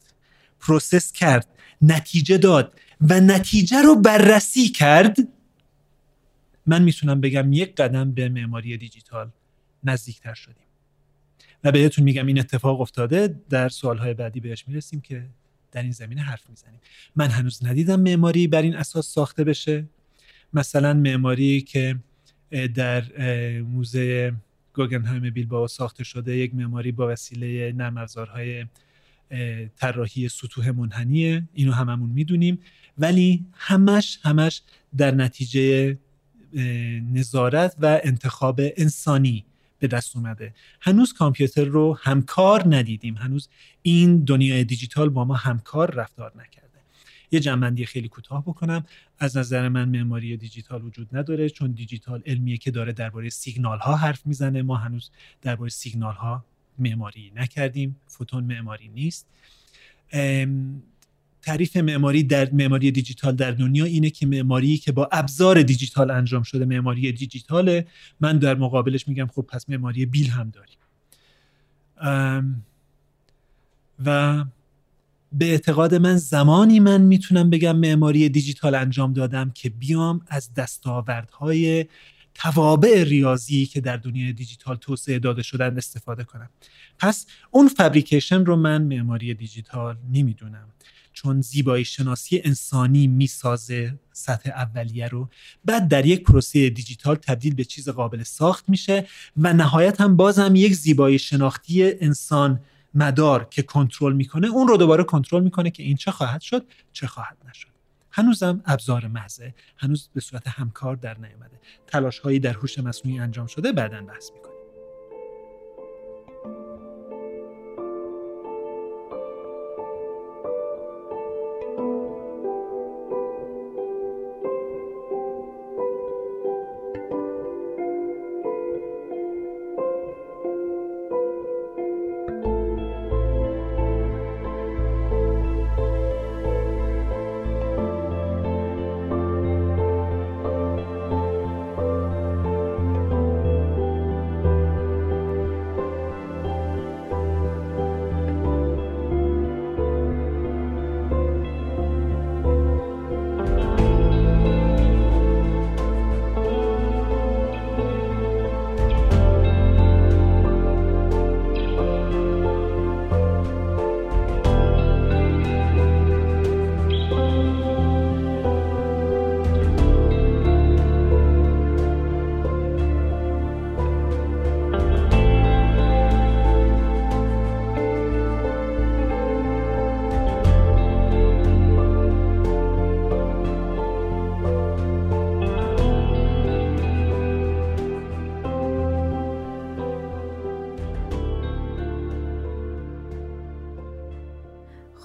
پروسس کرد، نتیجه داد و نتیجه رو بررسی کرد، من میتونم بگم یک قدم به معماری دیجیتال نزدیکتر شدیم. و بهتون میگم این اتفاق افتاده، در سوالهای بعدی بهش میرسیم که در این زمینه حرف میزنیم. من هنوز ندیدم معماری بر این اساس ساخته بشه. مثلا معماری که در موزه گوگنهایم بیلباو ساخته شده، یک معماری با وسیله نرم افزارهای طراحی سطوح منحنیه، اینو هممون میدونیم، ولی همش در نتیجه نظارت و انتخاب انسانی به دست اومده. هنوز کامپیوتر رو همکار ندیدیم، هنوز این دنیای دیجیتال با ما همکار رفتار نکرده. یه جنبندی خیلی کوتاه بکنم، از نظر من معماری دیجیتال وجود نداره، چون دیجیتال علمیه که داره درباره سیگنال ها حرف میزنه. ما هنوز درباره سیگنال ها معماری نکردیم، فوتون معماری نیست. تعریف معماری در معماری دیجیتال در دنیا اینه که معماری که با ابزار دیجیتال انجام شده معماری دیجیتاله. من در مقابلش میگم خب پس معماری بیل هم داریم. و به اعتقاد من زمانی من میتونم بگم معماری دیجیتال انجام دادم که بیام از دستاوردهای توابع ریاضی که در دنیای دیجیتال توسعه داده شدن استفاده کنم. پس اون فبریکیشن رو من معماری دیجیتال نمیدونم، چون زیبایی شناسی انسانی میسازه سطح اولیه رو، بعد در یک پروسه دیجیتال تبدیل به چیز قابل ساخت میشه و نهایت هم بازم یک زیبایی شناختی انسان مدار که کنترل میکنه، اون رو دوباره کنترل میکنه که این چه خواهد شد چه خواهد نشد. هنوزم ابزار محضه، هنوز به صورت همکار در نیامده. تلاش‌هایی در هوش مصنوعی انجام شده، بعداً بحث میکنه.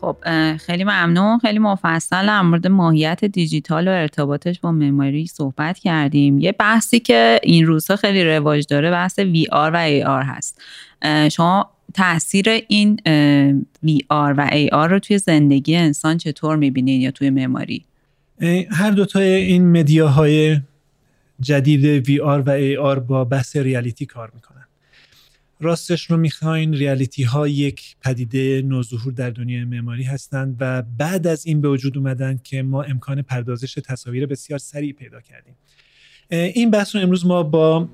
خب خیلی ممنون، خیلی مفصل در مورد ماهیت دیجیتال و ارتباطش با مموری صحبت کردیم. یه بحثی که این روزها خیلی رواج داره بحث VR و AR هست. شما تأثیر این VR و AR رو توی زندگی انسان چطور می‌بینید یا توی مموری؟ هر دوتای این مدیاهای جدید VR و AR با بحث ریالیتی کار میکنن. راستش رو میخواین ریالیتی ها یک پدیده نوظهور در دنیای معماری هستند و بعد از این به وجود اومدن که ما امکان پردازش تصاویر بسیار سریع پیدا کردیم. این بحث رو امروز ما با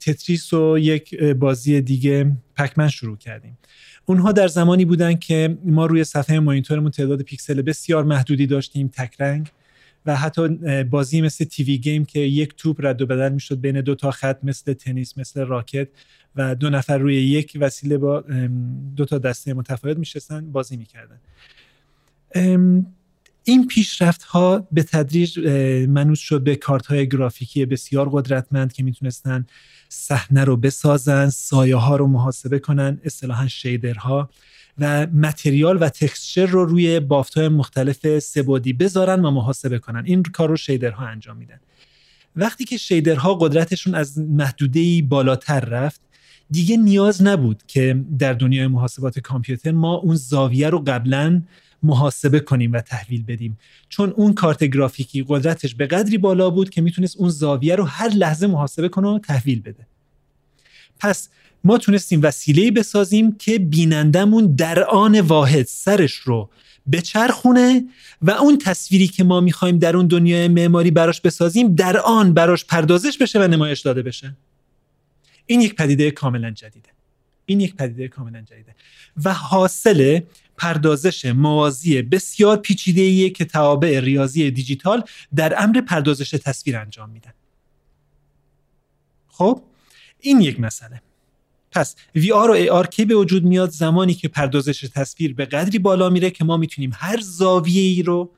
تتریس و یک بازی دیگه پکمن شروع کردیم. اونها در زمانی بودن که ما روی صفحه مانیتورمون تعداد پیکسل بسیار محدودی داشتیم، تک رنگ، و حتی بازی مثل تیوی گیم که یک توپ رد و بدل میشد بین دو تا خط، مثل تنیس، مثل راکت، و دو نفر روی یک وسیله با دو تا دسته متفاوت میشستن بازی میکردن. این پیشرفت ها به تدریج منوط شد به کارت های گرافیکی بسیار قدرتمند که میتونستن صحنه رو بسازن، سایه ها رو محاسبه کنن، اصطلاحاً شیدرها، و متریال و تکسچر رو روی بافت‌های مختلف سه‌بعدی بذارن و محاسبه کنن. این کار رو شیدرها انجام میدن. وقتی که شیدرها قدرتشون از محدوده‌ای بالاتر رفت، دیگه نیاز نبود که در دنیای محاسبات کامپیوتر ما اون زاویه رو قبلاً محاسبه کنیم و تحویل بدیم، چون اون کارت گرافیکی قدرتش به قدری بالا بود که میتونست اون زاویه رو هر لحظه محاسبه کنه و تحویل بده. پس ما تونستیم وسیله‌ای بسازیم که بینندمون در آن واحد سرش رو بچرخونه و اون تصویری که ما می‌خوایم در اون دنیای معماری براش بسازیم در آن براش پردازش بشه و نمایش داده بشه. این یک پدیده کاملا جدیده. و حاصل پردازش موازی بسیار پیچیده‌ایه که توابع ریاضی دیجیتال در امر پردازش تصویر انجام میدن. خب این یک مسئله. پس VR و AR که به وجود میاد زمانی که پردازش تصویر به قدری بالا میره که ما میتونیم هر زاویه‌ای رو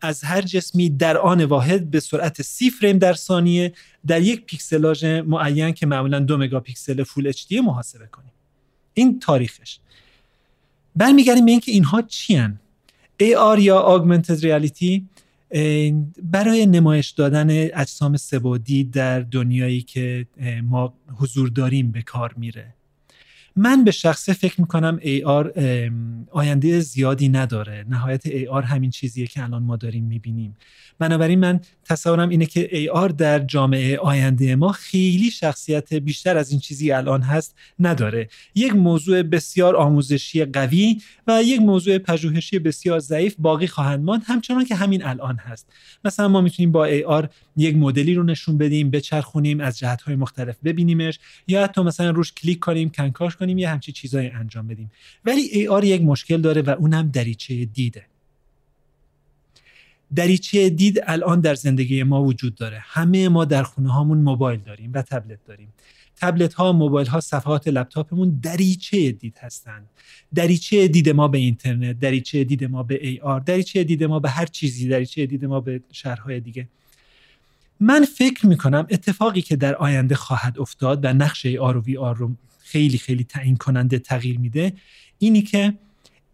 از هر جسمی در آن واحد به سرعت 30 فریم در ثانیه در یک پیکسلاژ معین که معمولاً 2 مگاپیکسل فول HD محاسبه کنیم. این تاریخش. برمیگردیم به اینکه اینها چی هن؟ AR یا Augmented Reality برای نمایش دادن اجسام سه‌بعدی در دنیایی که ما حضور داریم به کار میره. من به شخصه فکر میکنم AR آینده زیادی نداره. نهایت AR همین چیزیه که الان ما داریم میبینیم. بنابراین من تصورم اینه که AR در جامعه آینده ما خیلی شخصیت بیشتر از این چیزی الان هست نداره. یک موضوع بسیار آموزشی قوی و یک موضوع پژوهشی بسیار ضعیف باقی خواهند ماند، همچنان که همین الان هست. مثلا ما میتونیم با AR یک مدلی رو نشون بدیم، بچرخونیم، از جهت‌های مختلف ببینیمش، یا حتی مثلا روش کلیک کنیم، کنکاش کنیم، یا همچین چیزایی انجام بدیم. ولی AR یک مشکل داره و اونم دریچه دیده. دریچه دید الان در زندگی ما وجود داره. همه ما در خونه هامون موبایل داریم و تبلت داریم. تبلت ها، موبایل ها، صفحات لپتاپمون دریچه دید هستند. دریچه دید ما به اینترنت، دریچه دید ما به AR، دریچه دید ما به هر چیزی، دریچه دید ما به شهرهای دیگه. من فکر میکنم اتفاقی که در آینده خواهد افتاد و نقش AR و VR رو خیلی خیلی تعیین کننده تغییر میده، اینی که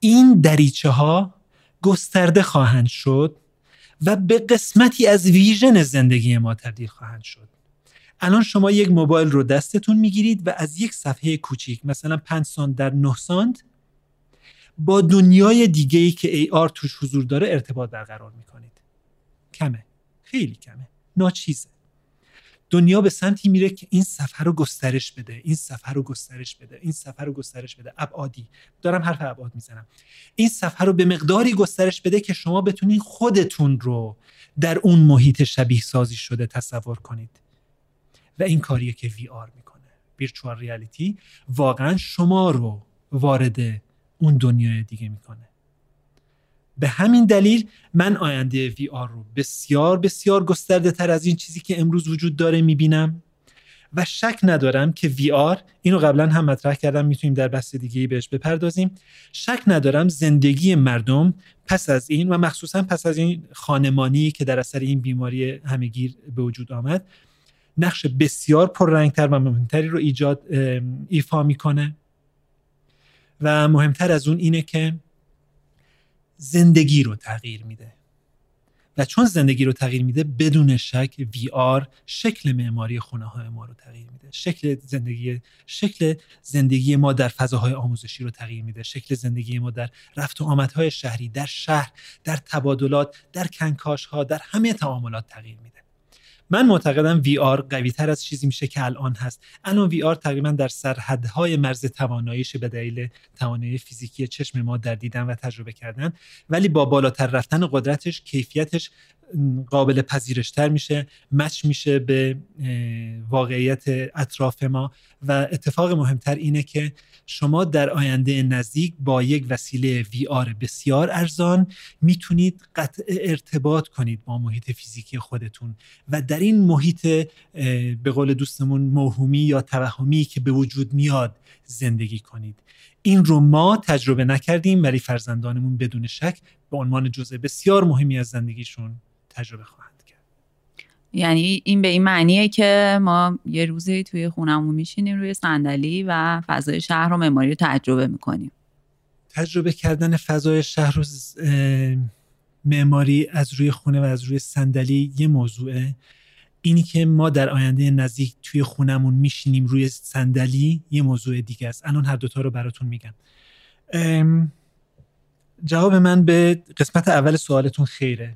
این دریچه ها گسترده خواهند شد و به قسمتی از ویژن زندگی ما تبدیل خواهند شد. الان شما یک موبایل رو دستتون میگیرید و از یک صفحه کوچیک، مثلا 5 سانت در 9 سانت، با دنیای دیگه‌ای که AR توش حضور داره ارتباط برقرار میکنید. کمه، خیلی کمه، ناچیزه. دنیا به سمتی میره که این صفحه رو گسترش بده، ابعادی. دارم حرف ابعاد میزنم. این صفحه رو به مقداری گسترش بده که شما بتونید خودتون رو در اون محیط شبیه سازی شده تصور کنید. و این کاریه که VR میکنه. ویرچوال ریالیتی واقعا شما رو وارد اون دنیای دیگه میکنه. به همین دلیل من آینده VR رو بسیار بسیار گسترده تر از این چیزی که امروز وجود داره میبینم و شک ندارم که VR، اینو قبلا هم مطرح کردم، میتونیم در بحث دیگه‌ای بهش بپردازیم، شک ندارم زندگی مردم پس از این و مخصوصا پس از این خانمانی که در اثر این بیماری همه‌گیر به وجود آمد، نقش بسیار پررنگتر و مهمتری رو ایفا میکنه. و مهمتر از اون اینه که زندگی رو تغییر میده و چون زندگی رو تغییر میده بدون شک VR شکل معماری خونه‌های ما رو تغییر میده، شکل زندگی ما در فضاهای آموزشی رو تغییر میده، شکل زندگی ما در رفت و آمدهای شهری، در شهر، در تبادلات، در کنکاش‌ها، در همه تعاملات تغییر میده. من معتقدم VR قوی‌تر از چیزی میشه که الان هست. الان VR تقریبا در سرحدهای مرز تواناییش به دلیل توانایی فیزیکی چشم ما در دیدن و تجربه کردن، ولی با بالاتر رفتن قدرتش کیفیتش قابل پذیرشتر میشه، مچ میشه به واقعیت اطراف ما و اتفاق مهمتر اینه که شما در آینده نزدیک با یک وسیله VR بسیار ارزان میتونید قطع ارتباط کنید با محیط فیزیکی خودتون و در این محیط به قول دوستمون موهومی یا توهمی که به وجود میاد زندگی کنید. این رو ما تجربه نکردیم ولی فرزندانمون بدون شک به عنوان جزء بسیار مهمی از زندگیشون تجربه خواهند کرد. یعنی این به این معنیه که ما یه روزی توی خونمون میشینیم روی صندلی و فضای شهر رو معماری تجربه میکنیم. تجربه کردن فضای شهر رو معماری از روی خونه و از روی صندلی یه موضوعه. اینی که ما در آینده نزدیک توی خونمون میشینیم روی صندلی یه موضوع دیگه است. الان هر دوتا رو براتون میگم. جواب من به قسمت اول سوالتون خیره.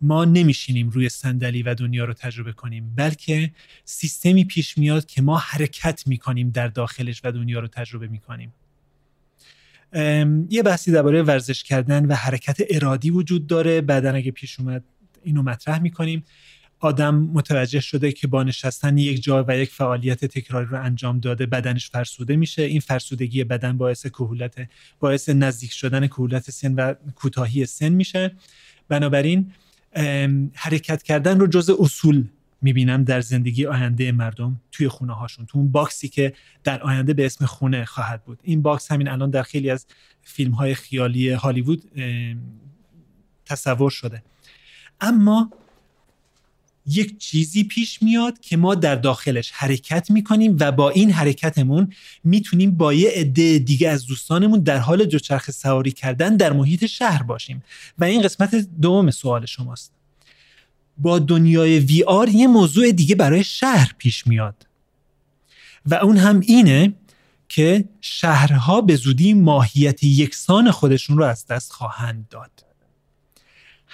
ما نمیشینیم روی صندلی و دنیا رو تجربه کنیم، بلکه سیستمی پیش میاد که ما حرکت میکنیم در داخلش و دنیا رو تجربه میکنیم. یه بحثی درباره ورزش کردن و حرکت ارادی وجود داره، بعدن اگه پیش اومد اینو مطرح میکنیم. آدم متوجه شده که با نشستن یک جا و یک فعالیت تکراری رو انجام داده بدنش فرسوده میشه، این فرسودگی بدن باعث کهولت، باعث نزدیک شدن کهولت سن و کوتاهی سن میشه. بنابراین حرکت کردن رو جز اصول میبینم در زندگی آینده مردم توی خونه هاشون، تو اون باکسی که در آینده به اسم خونه خواهد بود. این باکس همین الان در خیلی از فیلم های خیالی هالیوود تصور شده. اما یک چیزی پیش میاد که ما در داخلش حرکت میکنیم و با این حرکتمون میتونیم با یه عده دیگه از دوستانمون در حال دوچرخه سواری کردن در محیط شهر باشیم و این قسمت دوم سوال شماست. با دنیای VR یه موضوع دیگه برای شهر پیش میاد و اون هم اینه که شهرها به زودی ماهیت یکسان خودشون رو از دست خواهند داد.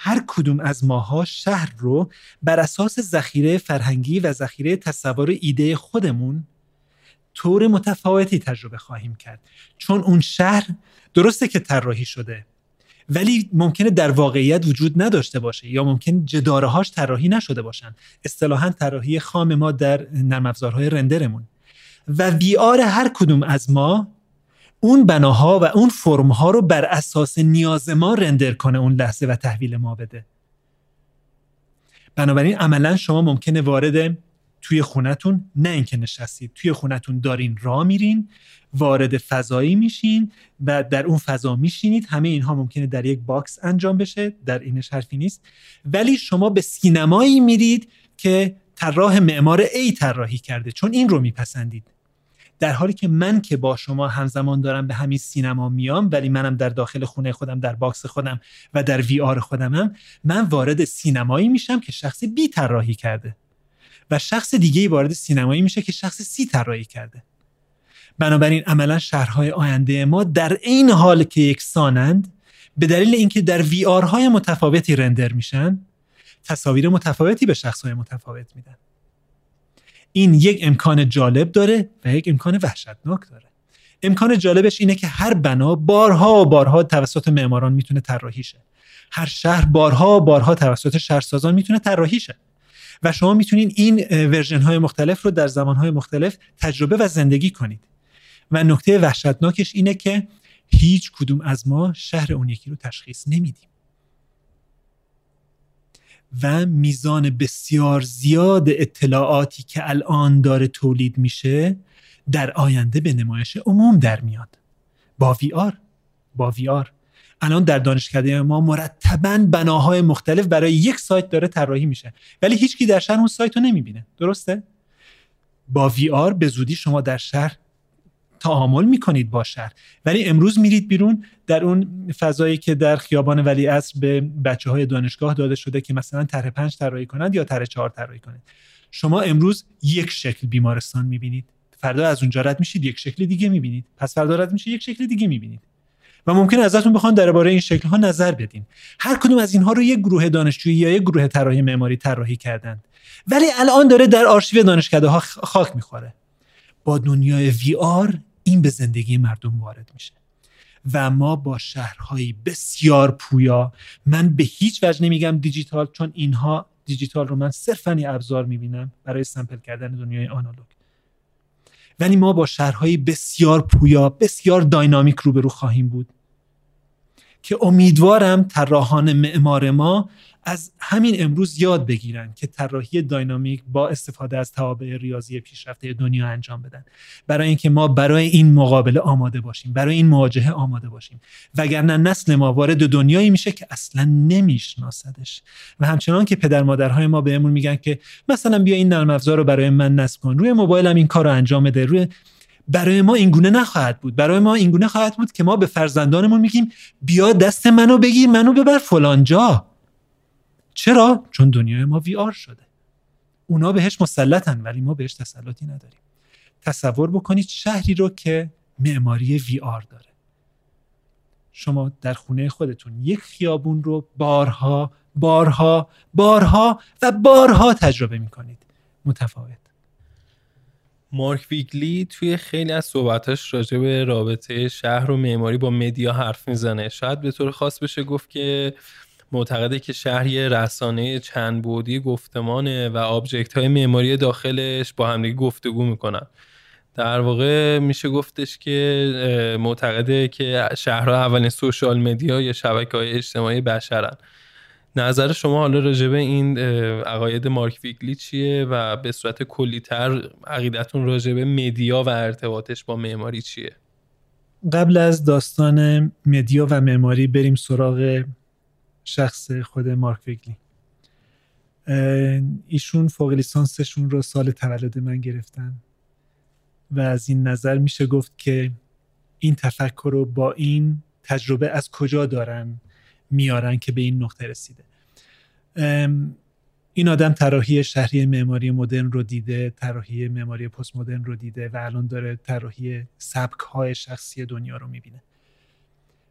هر کدوم از ماها شهر رو بر اساس ذخیره فرهنگی و ذخیره تصور ایده خودمون طور متفاوتی تجربه خواهیم کرد، چون اون شهر درسته که طراحی شده ولی ممکنه در واقعیت وجود نداشته باشه یا ممکنه جدارهاش طراحی نشده باشن، اصطلاحاً طراحی خام ما در نرم افزارهای رندرمون. و VR هر کدوم از ما اون بناها و اون فرمها رو بر اساس نیاز ما رندر کنه اون لحظه و تحویل ما بده. بنابراین عملا شما ممکنه وارد توی خونتون، نه اینکه نشستید توی خونتون دارین راه میرین، وارد فضایی میشین و در اون فضا میشینید. همه اینها ممکنه در یک باکس انجام بشه، در اینش حرفی نیست. ولی شما به سینمایی میرید که طراح معمار A طراحی کرده چون این رو میپسندید، در حالی که من که با شما همزمان دارم به همین سینما میام ولی منم در داخل خونه خودم، در باکس خودم و در VR خودمم، من وارد سینمایی میشم که شخص B طراحی کرده و شخص دیگه‌ای وارد سینمایی میشه که شخص C طراحی کرده. بنابراین عملا شهرهای آینده ما در این حال که یکسانند به دلیل اینکه در VR های متفاوتی رندر میشن، تصاویر متفاوتی به شخصهای متفاوت میدن. این یک امکان جالب داره و یک امکان وحشتناک داره. امکان جالبش اینه که هر بنا بارها و بارها توسط معماران میتونه طراحی شه. هر شهر بارها و بارها توسط شهرسازان میتونه طراحی شه. و شما میتونین این ورژن‌های مختلف رو در زمان‌های مختلف تجربه و زندگی کنید. و نکته وحشتناکش اینه که هیچ کدوم از ما شهر اون یکی رو تشخیص نمیدیم. و میزان بسیار زیاد اطلاعاتی که الان داره تولید میشه در آینده به نمایش عموم در میاد با VR. الان در دانشکده ما مرتباً بناهای مختلف برای یک سایت داره طراحی میشه ولی هیچکی در شهر اون سایت رو نمیبینه، درسته؟ با VR به زودی شما در شهر تعامل میکنید با شهر، ولی امروز میرید بیرون در اون فضایی که در خیابان ولیعصر به بچه‌های دانشگاه داده شده که مثلا طرح 5 طراحی کنند یا طرح 4 طراحی کنند. شما امروز یک شکل بیمارستان میبینید، فردا از اونجا رد میشید یک شکل دیگه میبینید، پس فردا رد میشید یک شکل دیگه میبینید و ممکن ازتون بخوان درباره این شکل‌ها نظر بدین. هر کدوم از اینها رو یک گروه دانشجویی یا یک گروه طراحی معماری طراحی کردند، ولی الان داره در آرشیو دانشکده‌ها خاک می‌خوره. با دنیای وی آر این به زندگی مردم وارد میشه و ما با شهرهای بسیار پویا، من به هیچ وجه نمیگم دیجیتال، چون اینها دیجیتال رو من صرفاً یه ابزار می‌بینم برای سامپل کردن دنیای آنالوگ، ولی ما با شهرهای بسیار پویا، بسیار داینامیک روبرو خواهیم بود که امیدوارم طراحان معمار ما از همین امروز یاد بگیرن که طراحی داینامیک با استفاده از توابع ریاضی پیشرفته دنیا انجام بدن، برای اینکه ما برای این مقابله آماده باشیم، برای این مواجهه آماده باشیم، وگرنه نسل ما وارد دنیایی میشه که اصلا نمیشناسدش. و همچنان که پدر مادرهای ما بهمون میگن که مثلا بیا این نرم افزار رو برای من نصب کن، روی موبایلم این کارو انجام بده، روی برای ما اینگونه نخواهد بود. برای ما اینگونه خواهد بود که ما به فرزندانمون میگیم بیا دست منو بگیر، منو ببر فلان جا. چرا؟ چون دنیای ما وی آر شده. اونا بهش مسلطن ولی ما بهش تسلطی نداریم. تصور بکنید شهری رو که معماری وی آر داره. شما در خونه خودتون یک خیابون رو بارها بارها بارها و بارها تجربه میکنید. متفاوت. مارک ویگلی توی خیلی از صحبتاش راجع به رابطه شهر و معماری با مدیا حرف میزنه. شاید به طور خاص بشه گفت که معتقده که شهر یه رسانه چند بعدی گفتمانه و آبجکت های معماری داخلش با همدیگه گفتگو میکنن. در واقع میشه گفتش که معتقده که شهرها اولین سوشال مدیا یا شبکه‌های اجتماعی بشرن. نظر شما حالا راجع به این عقاید مارک ویگلی چیه و به صورت کلی‌تر عقیدتون راجع به مدیا و ارتباطش با معماری چیه؟ قبل از داستان مدیا و معماری بریم سراغ شخص خود مارک ویگلی. ایشون فوق لیسانسشون رو سال تولد من گرفتن و از این نظر میشه گفت که این تفکر رو با این تجربه از کجا دارن میارن که به این نقطه رسیده. این آدم طراحی شهری معماری مدرن رو دیده، طراحی معماری پست مدرن رو دیده و الان داره طراحی سبک‌های شخصی دنیا رو میبینه.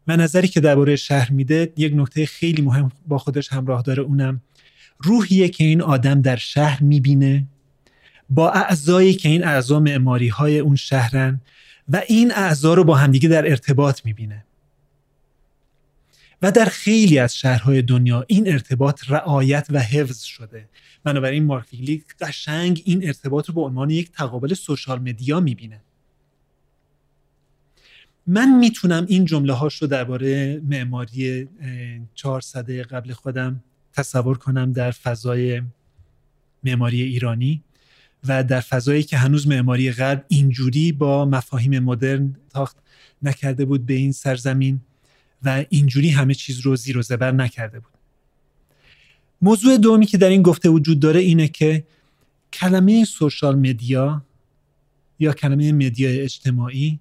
و نظری که درباره شهر میده یک نکته خیلی مهم با خودش همراه داره، اونم روحیه که این آدم در شهر میبینه با اعضایی که این اعضا معماری‌های اون شهرن و این اعضا رو با همدیگه در ارتباط میبینه. و در خیلی از شهرهای دنیا این ارتباط رعایت و حفظ شده. بنابراین مارک ویگلی قشنگ این ارتباط رو به عنوان یک تقابل سوشال مدیا میبینه. من میتونم این جمله هاش رو درباره معماری 4 سده قبل خودم تصور کنم در فضای معماری ایرانی و در فضایی که هنوز معماری غرب اینجوری با مفاهیم مدرن تاخت نکرده بود به این سرزمین و اینجوری همه چیز رو زیر و زبر نکرده بود. موضوع دومی که در این گفته وجود داره اینه که کلمه سوشال مدیا یا کلمه مدیا اجتماعی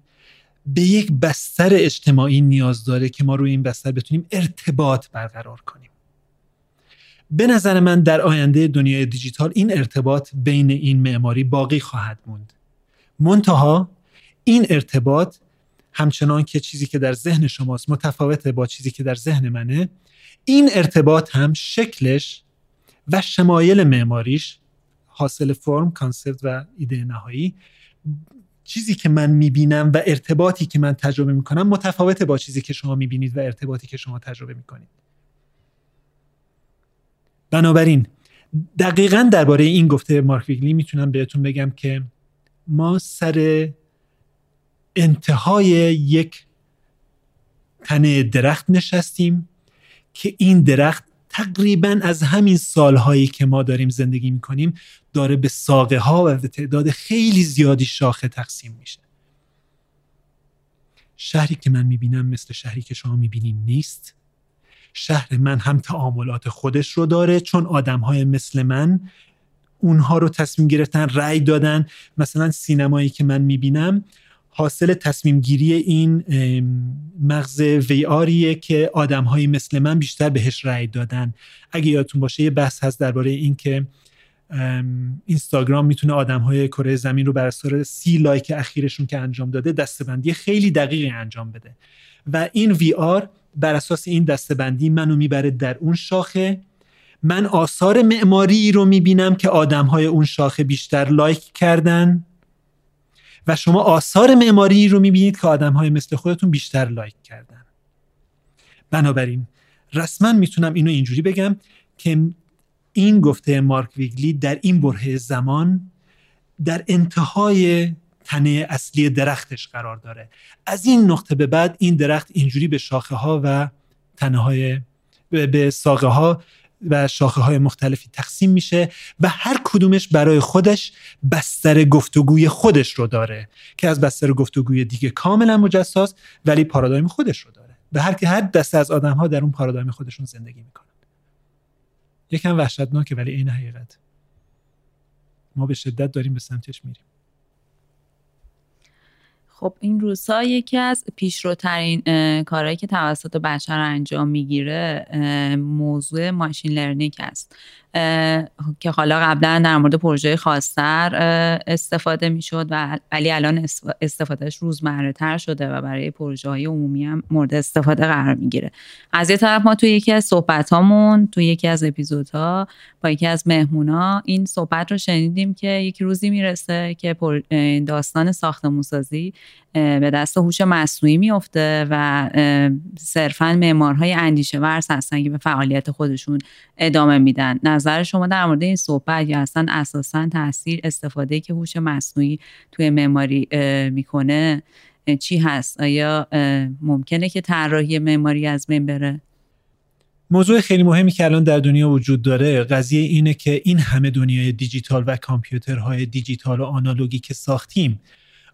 به یک بستر اجتماعی نیاز داره که ما روی این بستر بتونیم ارتباط برقرار کنیم. به نظر من در آینده دنیای دیجیتال این ارتباط بین این معماری باقی خواهد موند. منتها این ارتباط همچنان که چیزی که در ذهن شماست متفاوته با چیزی که در ذهن منه، این ارتباط هم شکلش و شمایل معماریش، حاصل فرم، کانسپت و ایده نهایی، چیزی که من میبینم و ارتباطی که من تجربه میکنم متفاوته با چیزی که شما میبینید و ارتباطی که شما تجربه میکنید. بنابراین دقیقاً درباره این گفته مارک ویگلی میتونم بهتون بگم که ما سر انتهای یک تنه درخت نشستیم که این درخت تقریباً از همین سالهایی که ما داریم زندگی میکنیم داره به ساقه ها و به تعداد خیلی زیادی شاخه تقسیم میشه. شهری که من میبینم مثل شهری که شما میبینین نیست. شهر من هم تعاملات خودش رو داره، چون آدمهای مثل من اونها رو تصمیم گرفتن، رأی دادن. مثلا سینمایی که من میبینم حاصل تصمیم گیری این مغز وی‌آریه که آدم‌های مثل من بیشتر بهش رأی دادن. اگه یادتون باشه یه بحث هست درباره این که اینستاگرام میتونه آدم‌های کره زمین رو بر اثر 30 لایک اخیرشون که انجام داده دسته‌بندی خیلی دقیقی انجام بده و این وی‌آر بر اساس این دسته‌بندی منو میبره در اون شاخه. من آثار معماری رو میبینم که آدم‌های اون شاخه بیشتر لایک کردن و شما آثار معماری رو میبینید که آدم‌های مثل خودتون بیشتر لایک کردن. بنابراین رسما میتونم اینو اینجوری بگم که این گفته مارک ویگلی در این برهه زمان در انتهای تنه اصلی درختش قرار داره. از این نقطه به بعد این درخت اینجوری به شاخه ها و تنه‌های به ساقه ها و شاخه های مختلفی تقسیم میشه و هر کدومش برای خودش بستر گفتگوی خودش رو داره که از بستر گفتگوی دیگه کاملا مجزاست ولی پارادایم خودش رو داره و هر دسته از آدم ها در اون پارادایم خودشون زندگی میکنن. یکم وحشتناکه ولی این حقیقت ما به شدت داریم به سمتش میریم. خب این روزها یکی از پیشروترین کارهایی که توسط بشر انجام میگیره موضوع ماشین لرنینگ است که حالا قبلا در مورد پروژه خواستر استفاده میشد ولی الان استفادهش روزمره تر شده و برای پروژه های عمومی هم مورد استفاده قرار میگیره. از یه طرف ما توی یکی از صحبت هامون توی یکی از اپیزودها با یکی از مهمونا این صحبت رو شنیدیم که یک روزی میرسه که داستان ساختمون سازی به دست هوش مصنوعی میفته و صرفاً معمارهای اندیشه ورز هستن که به فعالیت خودشون ادامه میدن. نظر شما در مورد این صحبت یا اصلا اساساً تاثیر استفاده که هوش مصنوعی توی معماری میکنه چی هست؟ آیا ممکنه که طراحی معماری از بین بره؟ موضوع خیلی مهمی که الان در دنیا وجود داره قضیه اینه که این همه دنیای دیجیتال و کامپیوترهای دیجیتال و آنالوگی که ساختیم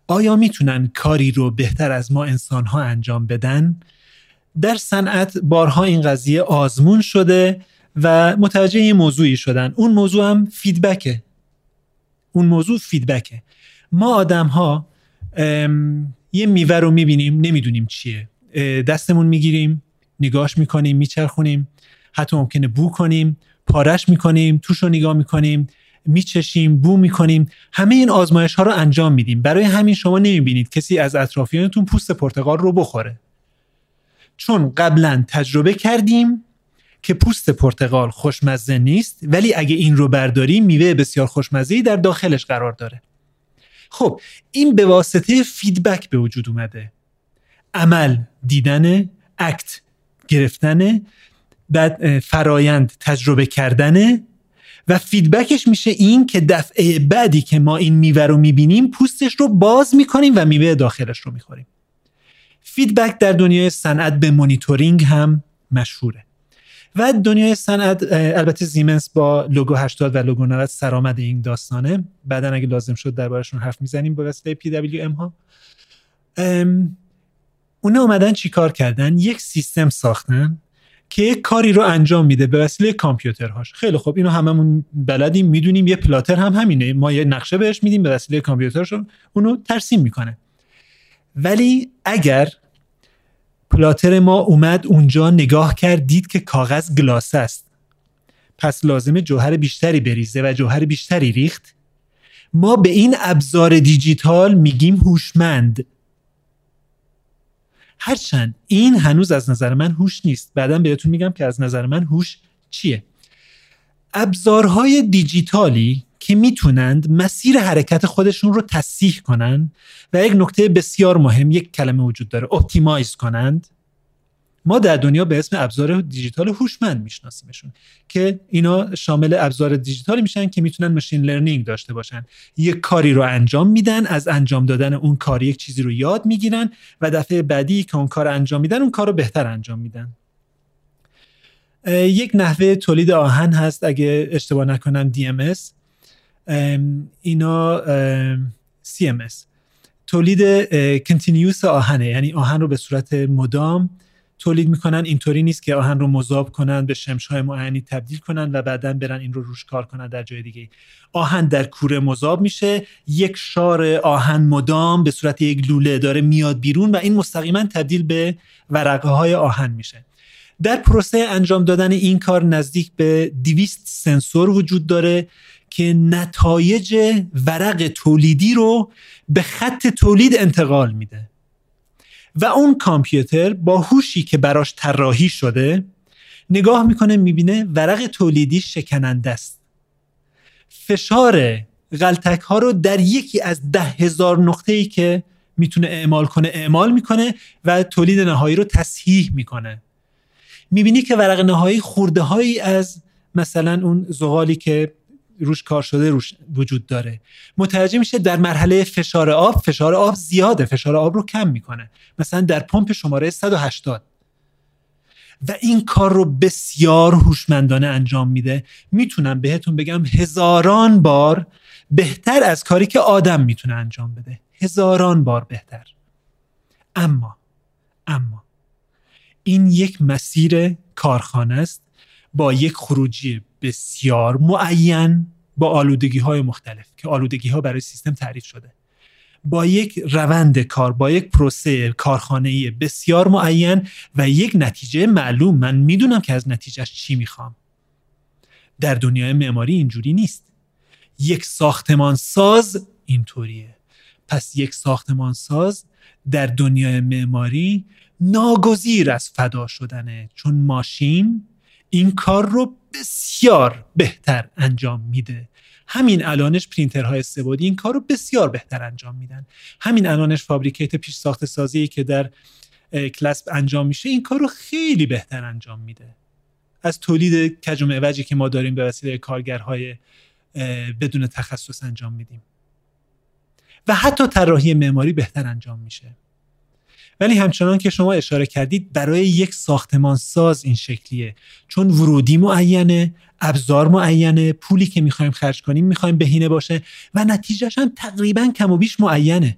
آیا میتونن کاری رو بهتر از ما انسان‌ها انجام بدن؟ در صنعت بارها این قضیه آزمون شده و متوجه یه موضوعی شدن. اون موضوع هم فیدبکه. ما آدم‌ها یه میوه رو میبینیم نمیدونیم چیه. دستمون میگیریم، نگاش میکنیم، میچرخونیم، حتی ممکنه بو کنیم، پارش میکنیم، توش رو نگاه میکنیم، میچشیم، بو میکنیم. همه این آزمایش ها رو انجام میدیم. برای همین شما نمیبینید کسی از اطرافیانتون پوست پرتقال رو بخوره. چون قبلا تجربه کردیم که پوست پرتقال خوشمزه نیست ولی اگه این رو برداریم میوه بسیار خوشمزه‌ای در داخلش قرار داره. خب این به واسطه فیدبک به وجود اومده. عمل دیدن، اکت گرفتن، بعد فرایند تجربه کردنه و فیدبکش میشه این که دفعه بعدی که ما این میوه رو میبینیم پوستش رو باز میکنیم و میوه داخلش رو میخوریم. فیدبک در دنیای صنعت به مانیتورینگ هم مشهوره و دنیای صنعت البته زیمنس با لوگو 80 و لوگو 90 سرآمد این داستانه. بعدن اگه لازم شد دربارشون حرف میزنیم با واسطه PWM ها. اونا اومدن چی کار کردن؟ یک سیستم ساختن که یک کاری رو انجام میده به وسیله کامپیوترهاش. خیلی خوب اینو هممون بلدیم میدونیم. یه پلاتر هم همینه، ما یه نقشه بهش میدیم به وسیله کامپیوترش اونو ترسیم میکنه. ولی اگر پلاتر ما اومد اونجا نگاه کرد دید که کاغذ گلاس است پس لازمه جوهر بیشتری بریزه و جوهر بیشتری ریخت. ما به این ابزار دیجیتال میگیم هوشمند. هرچند این هنوز از نظر من هوش نیست. بعدم بهتون میگم که از نظر من هوش چیه. ابزارهای دیجیتالی که میتونند مسیر حرکت خودشون رو تصحیح کنن و یک نکته بسیار مهم، یک کلمه وجود داره، اپتیمایز کنند. ما در دنیا به اسم ابزار دیجیتال هوشمند میشناسیمشون که اینا شامل ابزار دیجیتالی میشن که میتونن ماشین لرنینگ داشته باشن. یک کاری رو انجام میدن، از انجام دادن اون کار یک چیزی رو یاد میگیرن و دفعه بعدی که اون کار انجام میدن اون کار رو بهتر انجام میدن. یک نحوه تولید آهن هست اگه اشتباه نکنم DMS، اینا CMS، تولید کنتینیوس آهنه، یعنی آهن رو به صورت مدام تولید میکنن اینطوری نیست که آهن رو مذاب کنن به شمش‌های معینی تبدیل کنن و بعداً برن این رو روش کار کنن در جای دیگه. آهن در کوره مذاب میشه، یک شار آهن مدام به صورت یک لوله داره میاد بیرون و این مستقیما تبدیل به ورقه‌های آهن میشه. در پروسه انجام دادن این کار نزدیک به 200 سنسور وجود داره که نتایج ورق تولیدی رو به خط تولید انتقال میده و اون کامپیوتر با هوشی که براش طراحی شده نگاه میکنه، میبینه ورق تولیدی شکننده است. فشار غلتک ها رو در یکی از 10,000 نقطه‌ای که میتونه اعمال کنه اعمال میکنه و تولید نهایی رو تصحیح میکنه. میبینی که ورق نهایی خورده هایی از مثلا اون زغالی که روش کار شده روش وجود داره. متوجه میشه در مرحله فشار آب زیاده، فشار آب رو کم میکنه، مثلا در پمپ شماره 180، و این کار رو بسیار هوشمندانه انجام میده. میتونم بهتون بگم هزاران بار بهتر از کاری که آدم میتونه انجام بده، هزاران بار بهتر. اما این یک مسیر کارخانه است با یک خروجی بسیار معین، با آلودگی‌های مختلف که آلودگی‌ها برای سیستم تعریف شده، با یک روند کار، با یک پروسه کارخانه‌ای بسیار معین و یک نتیجه معلوم. من میدونم که از نتیجهش چی میخوام. در دنیای معماری اینجوری نیست. یک ساختمان ساز اینطوریه. پس یک ساختمان ساز در دنیای معماری ناگزیر از فدا شدنه، چون ماشین این کار رو بسیار بهتر انجام میده. همین الانش پرینترهای سه‌بعدی این کار رو بسیار بهتر انجام میدن. همین الانش فابریکیت پیش ساخت سازی که در کلسپ انجام میشه این کار رو خیلی بهتر انجام میده از تولید کج و معوجی که ما داریم به وسیله کارگرهای بدون تخصص انجام میدیم. و حتی طراحی معماری بهتر انجام میشه. ولی همچنان که شما اشاره کردید برای یک ساختمان ساز این شکلیه، چون ورودی معینه، ابزار معینه، پولی که میخوایم خرج کنیم میخوایم بهینه باشه و نتیجهش هم تقریبا کم و بیش معینه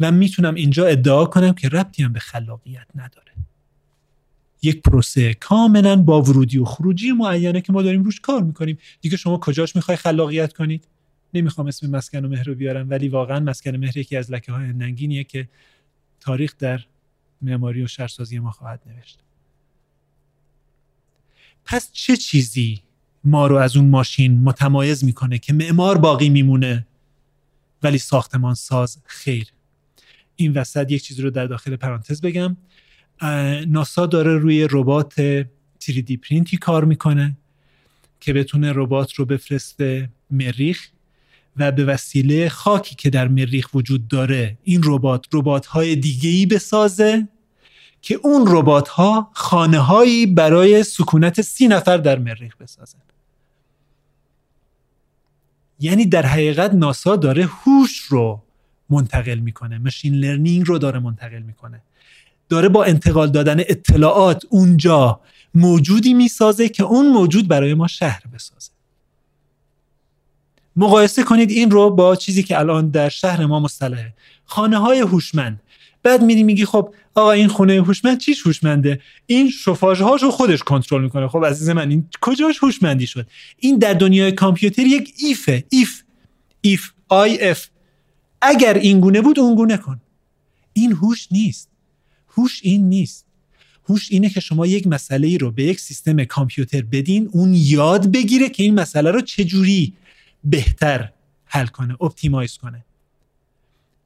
و میتونم اینجا ادعا کنم که ربطی هم به خلاقیت نداره. یک پروسه کاملا با ورودی و خروجی معینه که ما داریم روش کار میکنیم دیگه. شما کجاش میخوای خلاقیت کنید؟ نمیخوام اسم مسکن و مهر رو بیارم، ولی واقعا مسکن مهر یکی از لکه‌های ننگینیه که تاریخ در معماری و شهرسازی ما خواهد نوشت. پس چه چیزی ما رو از اون ماشین متمایز میکنه که معمار باقی میمونه ولی ساختمان ساز خیر؟ این وسط یک چیز رو در داخل پرانتز بگم. ناسا داره روی ربات 3D پرینتی کار میکنه که بتونه ربات رو بفرسته مریخ و به وسیله خاکی که در مریخ وجود داره این ربات‌های دیگه‌ای بسازه که اون ربات‌ها خانه‌هایی برای سکونت 30 نفر در مریخ بسازن. یعنی در حقیقت ناسا داره هوش رو منتقل میکنه، ماشین لرنینگ رو داره منتقل میکنه، داره با انتقال دادن اطلاعات اونجا موجودی میسازه که اون موجود برای ما شهر بسازه. مقایسه کنید این رو با چیزی که الان در شهر ما مصطلحه، خانه‌های هوشمند. بعد میگی خب آقا این خونه هوشمند چیش هوشمنده؟ این شوفاژهاش رو خودش کنترل میکنه. خب عزیز من این کجاش هوشمندی شد؟ این در دنیای کامپیوتر یک ایفه، ایف آی اف، اگر این گونه بود اون گونه کن. این هوش نیست. هوش اینه که شما یک مسئله‌ای رو به یک سیستم کامپیوتر بدین، اون یاد بگیره که این مسئله رو چه جوری بهتر حل کنه، اپتیمایز کنه.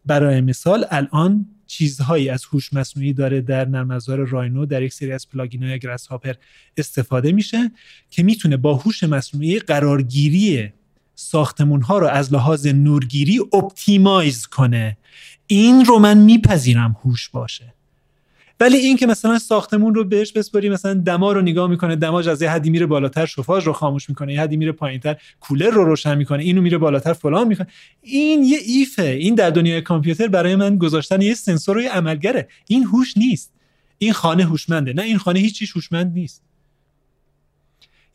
برای مثال الان چیزهایی از هوش مصنوعی داره در نرم افزار راینو، در یک سری از پلاگین‌های گراس هاپر استفاده میشه که میتونه با هوش مصنوعی قرارگیری ساختمون‌ها رو از لحاظ نورگیری اپتیمایز کنه. این رو من میپذیرم هوش باشه. ولی این که مثلا ساختمون رو بهش بسپاری، مثلا دما رو نگاه میکنه، دماج از یه حدی میره بالاتر شوفاژ رو خاموش میکنه، یه حدی میره پایینتر کولر رو روشن میکنه، اینو میره بالاتر فلان میکنه، این یه ایفه. این در دنیای کامپیوتر برای من گذاشتن یه سنسور و یه عملگره. این هوش نیست. این خانه هوشمنده؟ نه، این خانه هیچ چیز هوشمند نیست.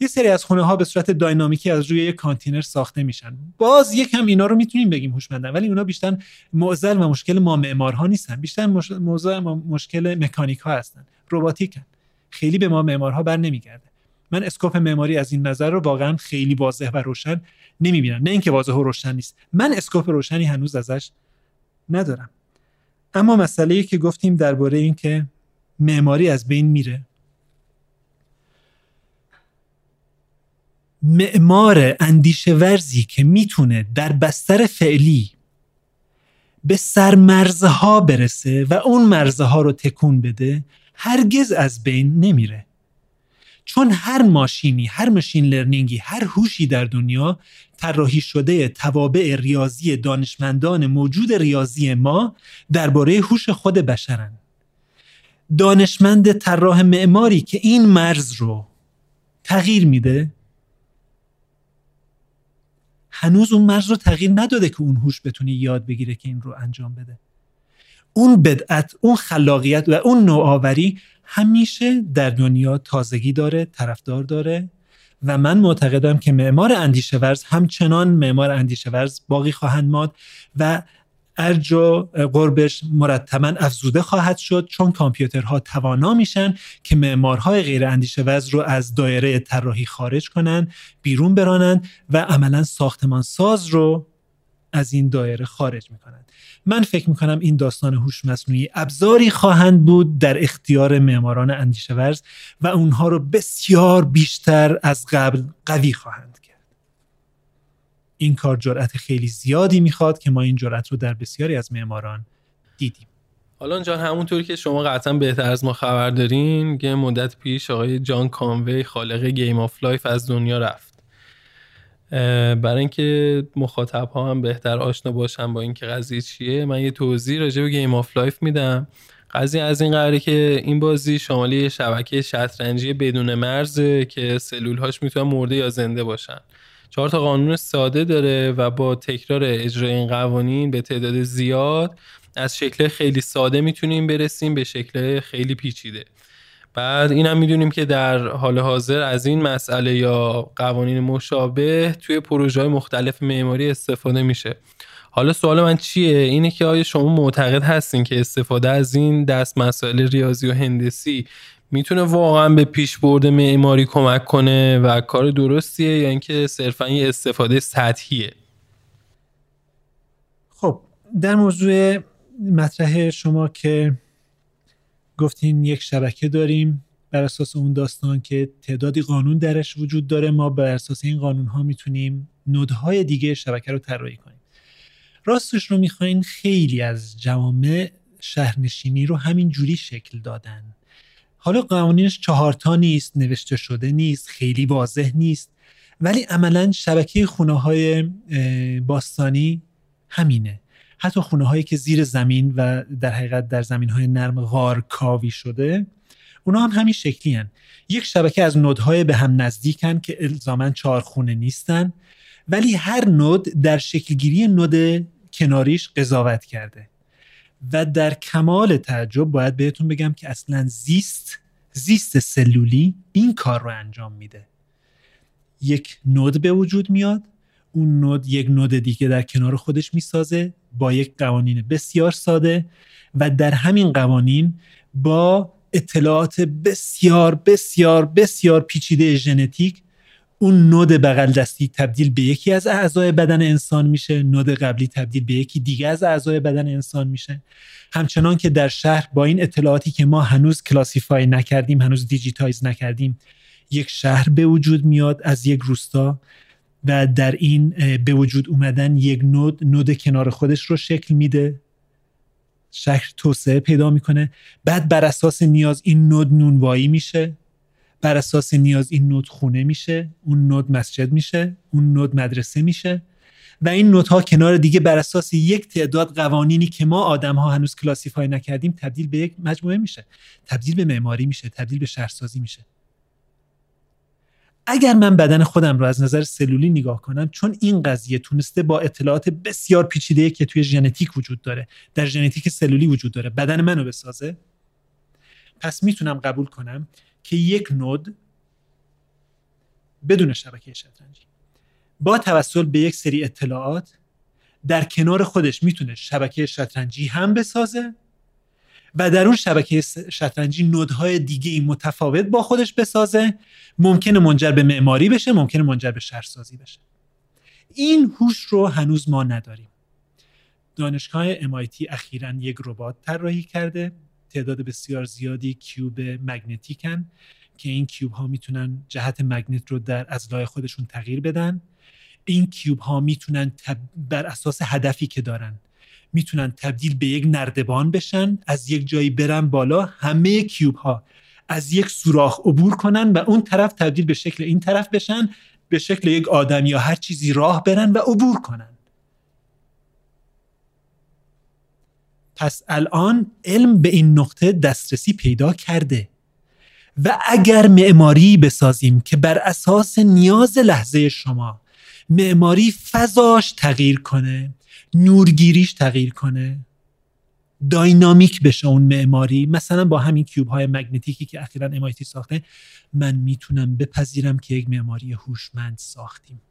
یه سری از خونه ها به صورت داینامیکی از روی یک کانتینر ساخته میشن. باز یکم اینا رو میتونیم بگیم هوشمندن، ولی اونا بیشتر معضل و مشکل ما معمارها نیستن، بیشتر مشکل مکانیک ها هستن، رباتیکن. خیلی به ما معمارها بر نمیگرده. من اسکوپ معماری از این نظر رو واقعا خیلی واضح و روشن نمیبینم، نه اینکه واضح و روشن نیست، من اسکوپ روشنی هنوز ازش ندارم. اما مسئله‌ای که گفتیم درباره این که معماری از بین میره، معمار اندیشه ورزی که میتونه در بستر فعلی به سرمرزها برسه و اون مرزها رو تکون بده هرگز از بین نمیره، چون هر ماشینی، هر ماشین لرنینگی، هر هوشی در دنیا طراحی شده توابع ریاضی دانشمندان موجود ریاضی ما درباره هوش خود بشرن. دانشمند طراح معماری که این مرز رو تغییر میده هنوز اون مرز رو تغییر نداده که اون هوش بتونه یاد بگیره که این رو انجام بده. اون بدعت، اون خلاقیت و اون نوآوری همیشه در دنیا تازگی داره، طرفدار داره و من معتقدم که معمار اندیشه ورز همچنان معمار اندیشه ورز باقی خواهند ماند و ارج و قربش مرتباً افزوده خواهد شد، چون کامپیوترها توانا میشن که معمارهای غیر اندیشه ورز رو از دایره طراحی خارج کنن، بیرون برانن و عملاً ساختمان ساز رو از این دایره خارج میکنن. من فکر میکنم این داستان هوش مصنوعی ابزاری خواهند بود در اختیار معماران اندیشه ورز و اونها رو بسیار بیشتر از قبل قوی خواهند کرد. این کار جرأت خیلی زیادی میخواد که ما این جرأت رو در بسیاری از معماران دیدیم. آلان جان، همونطوری که شما قطعا بهتر از ما خبر دارین، یه مدت پیش آقای جان کانوی خالق گیم آف لایف از دنیا رفت. برای اینکه مخاطب ها هم بهتر آشنا باشن با این که قضیه چیه، من یه توضیح راجع به گیم آف لایف میدم. قضیه از این قراره که این بازی شامل یه شبکه شطرنجی بدون مرزه که سلول هاش میتونن مرده یا زنده باشن. 4 قانون ساده داره و با تکرار اجرای این قوانین به تعداد زیاد از شکل خیلی ساده میتونیم برسیم به شکل خیلی پیچیده. بعد این هم میدونیم که در حال حاضر از این مسئله یا قوانین مشابه توی پروژه‌های مختلف معماری استفاده میشه. حالا سوال من چیه؟ اینه که آیا شما معتقد هستین که استفاده از این دست مسائل ریاضی و هندسی میتونه واقعا به پیشبرد معماری کمک کنه و کار درستیه یا اینکه صرفا یه استفاده سطحیه؟ خب در موضوع مطرح شما که گفتین یک شبکه داریم بر اساس اون داستان که تعدادی قانون درش وجود داره، ما بر اساس این قانون ها میتونیم نودهای دیگه شبکه رو طراحی کنیم. راستش رو میخواین خیلی از جوامع شهرنشینی رو همین جوری شکل دادن. حالا قوانینش 4 نیست، نوشته شده نیست، خیلی واضح نیست، ولی عملا شبکه خونه های باستانی همینه. حتی خونه هایی که زیر زمین و در حقیقت در زمین های نرم غار کاوی شده، اونا هم همین شکلی هن. یک شبکه از نودهای به هم نزدیکن که الزاماً 4 خونه نیستن، ولی هر نود در شکلگیری نود کناریش قضاوت کرده و در کمال تعجب باید بهتون بگم که اصلاً زیست سلولی این کار رو انجام میده. یک نود به وجود میاد، اون نود یک نود دیگه در کنار خودش میسازه با یک قوانین بسیار ساده و در همین قوانین با اطلاعات بسیار بسیار بسیار پیچیده ژنتیک اون نود بغل دستی تبدیل به یکی از اعضای بدن انسان میشه، نود قبلی تبدیل به یکی دیگه از اعضای بدن انسان میشه. همچنان که در شهر با این اطلاعاتی که ما هنوز کلاسیفای نکردیم، هنوز دیجیتایز نکردیم، یک شهر به وجود میاد از یک روستا و در این به وجود اومدن یک نود کنار خودش رو شکل میده، شهر توسعه پیدا میکنه. بعد بر اساس نیاز این نود نونوایی میشه، بر اساس نیاز این نود خونه میشه، اون نود مسجد میشه، اون نود مدرسه میشه و این نودها کنار دیگه بر اساس یک تعداد قوانینی که ما آدم ها هنوز کلاسیفای نکردیم تبدیل به یک مجموعه میشه، تبدیل به معماری میشه، تبدیل به شهرسازی میشه. اگر من بدن خودم رو از نظر سلولی نگاه کنم، چون این قضیه تونسته با اطلاعات بسیار پیچیده که توی ژنتیک وجود داره، در ژنتیک سلولی وجود داره، بدن منو بسازه، پس میتونم قبول کنم که یک نود بدون شبکه شطرنجی با توسل به یک سری اطلاعات در کنار خودش میتونه شبکه شطرنجی هم بسازه و در اون شبکه شطرنجی نودهای دیگه‌ای متفاوت با خودش بسازه. ممکنه منجر به معماری بشه، ممکنه منجر به شهرسازی بشه. این هوش رو هنوز ما نداریم. دانشگاه MIT اخیراً یک ربات طراحی کرده، تعداد بسیار زیادی کیوب مگنتیکن که این کیوب ها میتونن جهت مگنت رو در ازلای خودشون تغییر بدن. این کیوب ها میتونن بر اساس هدفی که دارن میتونن تبدیل به یک نردبان بشن، از یک جایی برن بالا، همه کیوب ها از یک سوراخ عبور کنن و اون طرف تبدیل به شکل این طرف بشن، به شکل یک آدم یا هر چیزی راه برن و عبور کنن. پس الان علم به این نقطه دسترسی پیدا کرده و اگر معماری بسازیم که بر اساس نیاز لحظه شما معماری فضاش تغییر کنه، نورگیریش تغییر کنه، داینامیک بشه اون معماری، مثلا با همین کیوب های مگنتیکی که اخیراً MIT ساخته، من میتونم بپذیرم که یک معماری هوشمند ساختیم.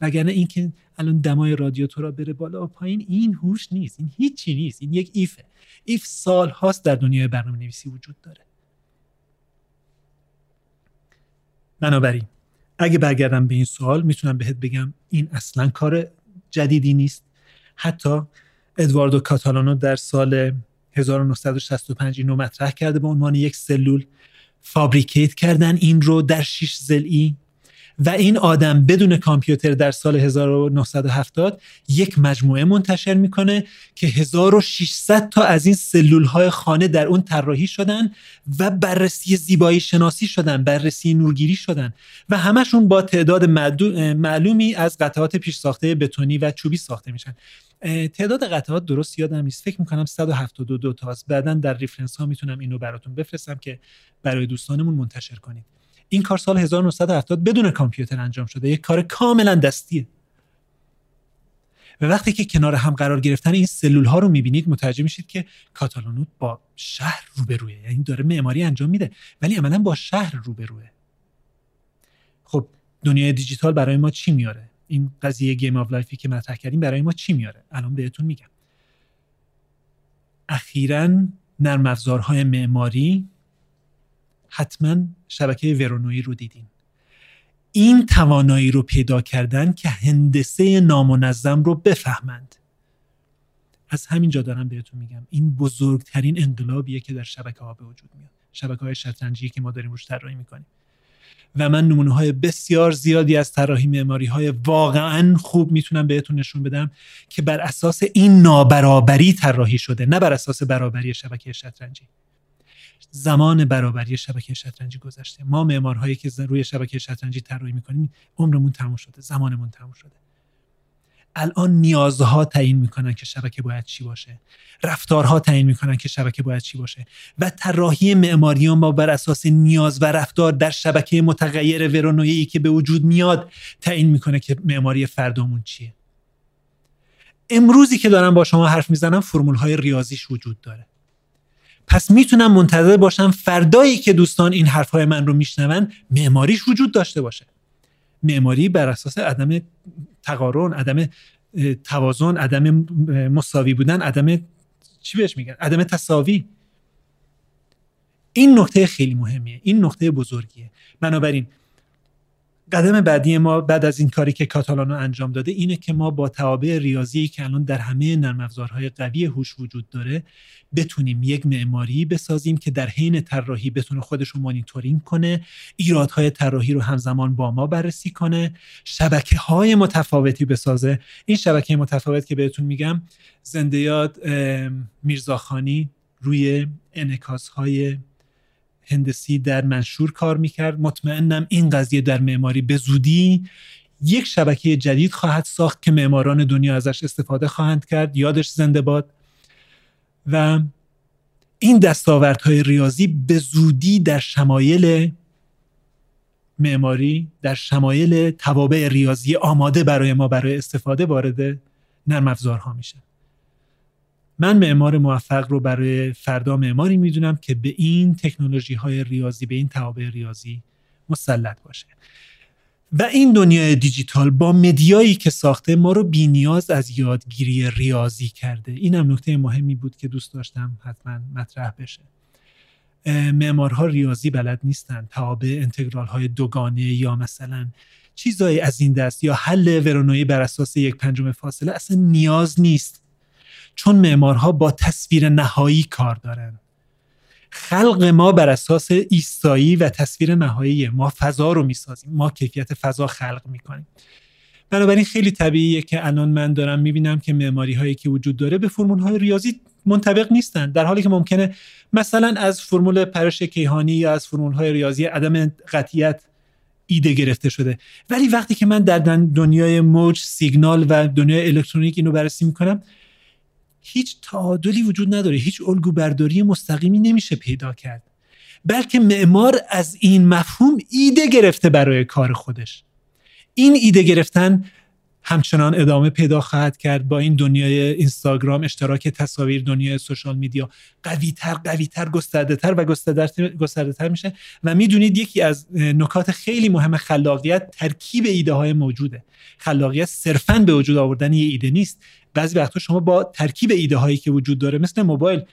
وگرنه این که الان دمای رادیاتورا بره بالا و پایین، این هوش نیست، این هیچی نیست، این یک ایفه. ایف سال هاست در دنیای برنامه نویسی وجود داره. بنابراین اگه برگردم به این سوال، میتونم بهت بگم این اصلا کار جدیدی نیست. حتی ادواردو کاتالانو در سال 1965 اینو مطرح کرده به عنوان یک سلول. فابریکیت کردن این رو در 6 ضلعی و این آدم بدون کامپیوتر در سال 1970 یک مجموعه منتشر میکنه که 1600 تا از این سلول‌های خانه در اون طراحی شدن و بررسی زیبایی شناسی شدن، بررسی نورگیری شدن و همشون با تعداد معلومی از قطعات پیش ساخته بتونی و چوبی ساخته میشن. تعداد قطعات درست یادم نیست، فکر میکنم 172 تاست. بعداً در ریفرنس ها میتونم اینو براتون بفرستم که برای دوستانمون منتشر کنید. این کار سال 1970 بدون کامپیوتر انجام شده، یک کار کاملا دستیه. و وقتی که کنار هم قرار گرفتن این سلول ها رو میبینید، متوجه میشید که کاتالانو با شهر روبروه، یعنی داره معماری انجام میده ولی عملا با شهر روبروه. خب دنیای دیجیتال برای ما چی میاره؟ این قضیه گیم آف لایفی که مطرح کردیم برای ما چی میاره؟ الان بهتون میگم. اخیراً نرم افزارهای معماری، حتما شبکه ورونوئی رو دیدین، این توانایی رو پیدا کردن که هندسه نامنظم رو بفهمند. از همین جا دارم بهتون میگم این بزرگترین انقلابیه که در شبکه ها به وجود میاد، شبکه های شطرنجی که ما داریم روش طراحی میکنیم. و من نمونه های بسیار زیادی از طراحی معماری های واقعا خوب میتونم بهتون نشون بدم که بر اساس این نابرابری طراحی شده، نه بر اساس برابری شبکه شطرنجی. زمان برابری شبکه شطرنجی گذشته. ما معمارهایی که روی شبکه شطرنجی طراحی میکنیم عمرمون تموم شده، زمانمون تموم شده. الان نیازها تعیین میکنن که شبکه باید چی باشه، رفتارها تعیین میکنن که شبکه باید چی باشه و طراحی معماری ما بر اساس نیاز و رفتار در شبکه متغیر ورونوئی که به وجود میاد تعیین میکنه که معماری فردامون چیه. امروزی که دارم با شما حرف میزنم فرمولهای ریاضیش وجود داره. پس میتونم منتظر باشم فردایی که دوستان این حرفهای من رو میشنون معماریش وجود داشته باشه. معماری بر اساس عدم تقارن، عدم توازن، عدم مساوی بودن، عدم چی بهش میگن؟ عدم تساوی. این نکته خیلی مهمیه، این نکته بزرگیه. بنابراین قدم بعدی ما بعد از این کاری که کاتالانو انجام داده اینه که ما با توابع ریاضی که الان در همه نرم افزارهای قوی هوش وجود داره بتونیم یک معماری بسازیم که در حین طراحی بتونه خودش رو مانیتورینگ کنه، ایرادهای طراحی رو همزمان با ما بررسی کنه، شبکه‌های متفاوتی بسازه. این شبکه متفاوت که بهتون میگم، زنده یاد میرزاخانی روی انعکاس‌های هندسی در منشور کار میکرد. مطمئنم این قضیه در معماری به زودی یک شبکه جدید خواهد ساخت که معماران دنیا ازش استفاده خواهند کرد. یادش زنده باد. و این دستاوردهای ریاضی به زودی در شمایل معماری، در شمایل توابع ریاضی آماده برای ما برای استفاده وارد نرم افزارها میشه. من معمار موفق رو برای فردا معماری میدونم که به این تکنولوژی های ریاضی، به این توابع ریاضی مسلط باشه. و این دنیای دیجیتال با مدیایی که ساخته ما رو بی‌نیاز از یادگیری ریاضی کرده. این هم نکته مهمی بود که دوست داشتم حتما مطرح بشه. معمارها ریاضی بلد نیستن، توابع انتگرال های دوگانه یا مثلا چیزایی از این دست یا حل ورونایی بر اساس 1/5 فاصله اصلا نیاز نیست، چون معمارها با تصویر نهایی کار دارن. خلق ما بر اساس ایستایی و تصویر نهایی، ما فضا رو میسازیم، ما کیفیت فضا خلق میکنیم. بنابراین خیلی طبیعیه که الان من دارم میبینم که معماری هایی که وجود داره به فرمول های ریاضی منطبق نیستن، در حالی که ممکنه مثلا از فرمول پرش کیهانی یا از فرمول های ریاضی عدم قطعیت ایده گرفته شده. ولی وقتی که من در دنیای موج، سیگنال و دنیای الکترونیک اینو بررسی میکنم، هیچ تعادلی وجود نداره، هیچ الگوبرداری مستقیمی نمیشه پیدا کرد، بلکه معمار از این مفهوم ایده گرفته برای کار خودش. این ایده گرفتن همچنان ادامه پیدا خواهد کرد با این دنیای اینستاگرام، اشتراک تصاویر، دنیای سوشال میدیا قوی‌تر، گسترده‌تر و گسترده‌تر میشه. و میدونید یکی از نکات خیلی مهم خلاقیت ترکیب ایده های موجوده. خلاقیت صرفاً به وجود آوردن یه ایده نیست. بعضی وقتا شما با ترکیب ایده هایی که وجود داره، مثل موبایل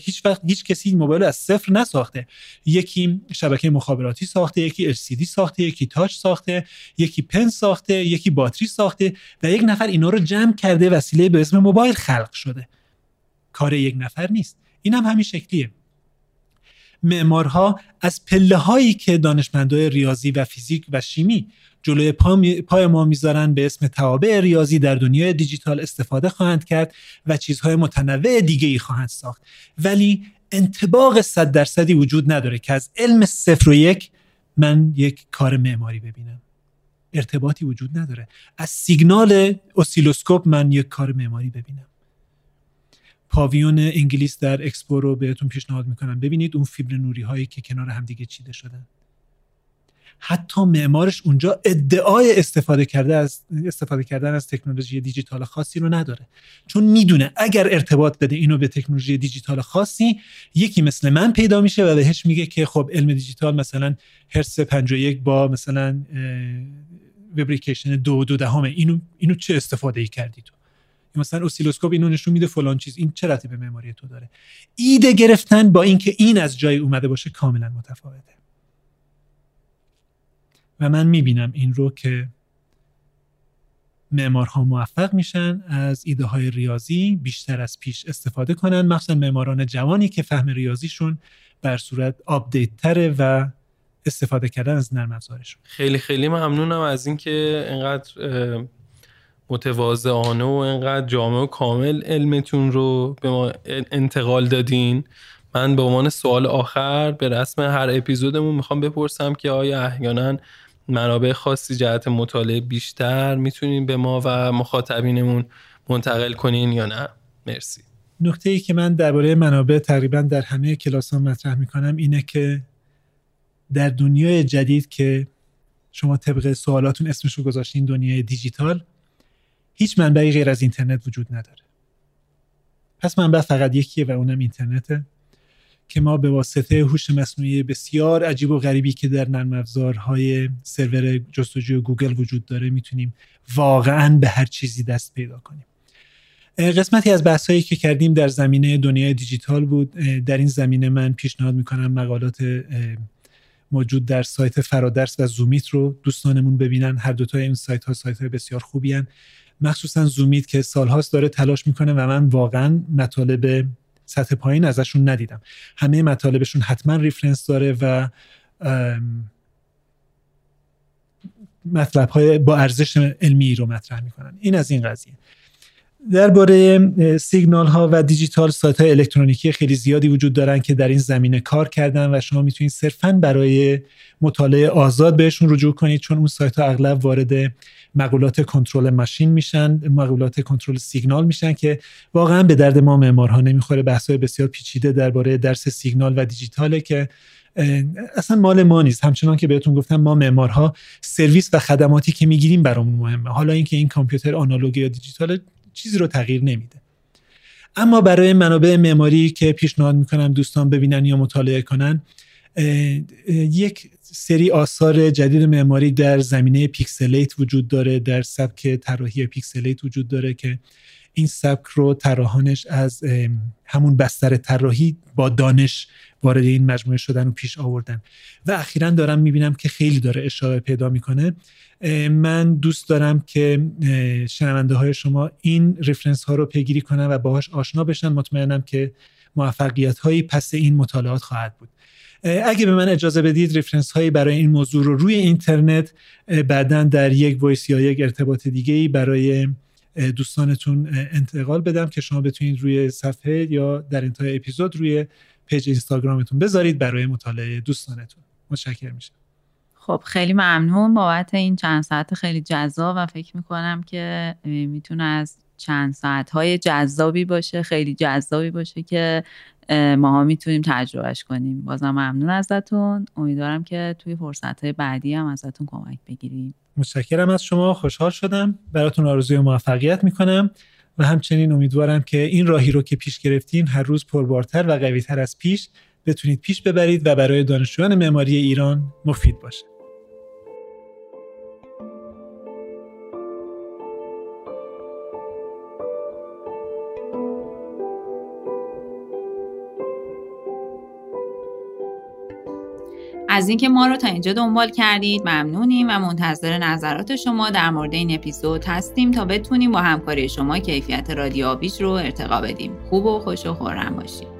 هیچ وقت هیچ کسی موبایل از صفر نساخته. یکی شبکه مخابراتی ساخته، یکی LCD ساخته، یکی تاچ ساخته، یکی پن ساخته، یکی باتری ساخته و یک نفر اینا رو جمع کرده، وسیله به اسم موبایل خلق شده. کار یک نفر نیست. این هم همین شکلیه. معمارها از پله هایی که دانشمندان ریاضی و فیزیک و شیمی جلوی پای ما میذارن به اسم توابع ریاضی در دنیای دیجیتال استفاده خواهند کرد و چیزهای متنوع دیگه ای خواهند ساخت. ولی انطباق 100% وجود نداره که از علم 0 و 1 من یک کار معماری ببینم. ارتباطی وجود نداره. از سیگنال اسیلوسکوپ من یک کار معماری ببینم. پاویون انگلیس در اکسپو رو بهتون پیشنهاد میکنم ببینید، اون فیبر نوری هایی که کنار هم دیگه چیده شدن. حتی معمارش اونجا ادعای استفاده کردن از تکنولوژی دیجیتال خاصی رو نداره، چون میدونه اگر ارتباط بده اینو به تکنولوژی دیجیتال خاصی، یکی مثل من پیدا میشه و بهش میگه که خب علم دیجیتال مثلا هرتز 51 با مثلا ویبریکیشن 2.2 اینو چه استفاده ای کردی تو؟ مثلا اسیلوسکوپ اینو نشون میده فلان چیز، این چه ربطی به معماری تو داره؟ ایده گرفتن با اینکه این از جای اومده باشه کاملا متفاوته. و من میبینم این رو که معمارها موفق میشن از ایده های ریاضی بیشتر از پیش استفاده کنن، مخصوصا معماران جوانی که فهم ریاضیشون بر صورت آپدیت تره و استفاده کردن از نرم افزارشون. خیلی خیلی ممنونم از این که اینقدر متواضعانه و اینقدر جامع و کامل علمتون رو به ما انتقال دادین. من به عنوان سوال آخر به رسم هر اپیزودمون میخوام بپرسم که آیا احیانا منابع خاصی جهت مطالعه بیشتر میتونین به ما و مخاطبینمون منتقل کنین یا نه؟ مرسی. نکته‌ای که من درباره منابع تقریبا در همه کلاسام مطرح میکنم اینه که در دنیای جدید که شما طبق سوالاتون اسمش رو گذاشتین دنیای دیجیتال، هیچ منبعی غیر از اینترنت وجود نداره. پس منبع فقط یکیه و اونم اینترنته که ما به واسطه هوش مصنوعی بسیار عجیب و غریبی که در نرم افزارهای سرور جستجوی گوگل وجود داره میتونیم واقعاً به هر چیزی دست پیدا کنیم. قسمتی از بحثایی که کردیم در زمینه دنیای دیجیتال بود. در این زمینه من پیشنهاد میکنم مقالات موجود در سایت فرادرس و زومیت رو دوستانمون ببینن. هر دوتای این سایت‌ها بسیار خوبی هستند، مخصوصاً زومیت که سالهاست داره تلاش میکنه و من واقعاً مطالب سطح پایین ازشون ندیدم. همه مطالبشون حتما ریفرنس داره و مطلب‌های با ارزش علمی رو مطرح میکنن. این از این قضیه. درباره سیگنال ها و دیجیتال سایت های الکترونیکی خیلی زیادی وجود دارن که در این زمینه کار کردن و شما میتونید صرفاً برای مطالعه آزاد بهشون رجوع کنید، چون اون سایت ها اغلب وارد مقولات کنترل ماشین میشن، مقولات کنترل سیگنال میشن که واقعاً به درد ما معمارها نمیخوره. بحث‌های بسیار پیچیده درباره درس سیگنال و دیجیتاله که اصلا مال ما نیست. همچنان که بهتون گفتم ما معمارها سرویس و خدماتی که میگیریم برامون مهمه. حالا اینکه این کامپیوتر آنالوگ یا دیجیتال چیزی رو تغییر نمیده. اما برای منابع معماری که پیشنهاد میکنم دوستان ببینن یا مطالعه کنن، یک سری آثار جدید معماری در زمینه پیکسلیت وجود داره، در سبک طراحی پیکسلیت وجود داره که این سبک رو طراحانش از همون بستر طراحی با دانش وارد این مجموعه شدن و پیش آوردن و اخیراً دارم میبینم که خیلی داره اشاعه پیدا میکنه. من دوست دارم که شنونده های شما این رفرنس ها رو پیگیری کنن و باهاش آشنا بشن. مطمئنم که موفقیت هایی پس این مطالعات خواهد بود. اگه به من اجازه بدید رفرنس هایی برای این موضوع رو روی اینترنت بعداً در یک وایس یا یک ارتباط دیگه‌ای برای دوستانتون انتقال بدم که شما بتونید روی صفحه یا در انتهای اپیزود روی پیج اینستاگرامتون بذارید برای مطالعه دوستانتون. متشکرم میشم. خب خیلی ممنون بابت این چند ساعت خیلی جذاب و فکر میکنم که میتونه از چند ساعتهای جذابی باشه، خیلی جذابی باشه که ماها میتونیم تجربهش کنیم. بازم ممنون ازتون. امیدوارم که توی فرصتهای بعدی هم ازتون کمک بگیریم. متشکرم از شما، خوشحال شدم. براتون آرزوی موفقیت میکنم و همچنین امیدوارم که این راهی رو که پیش گرفتین هر روز پربارتر و قویتر از پیش بتونید پیش ببرید و برای دانشجویان معماری ایران مفید باشه. از اینکه ما رو تا اینجا دنبال کردید ممنونیم و منتظر نظرات شما در مورد این اپیزود هستیم تا بتونیم با همکاری شما کیفیت رادیو آویز رو ارتقا بدیم. خوب و خوش و خورم باشید.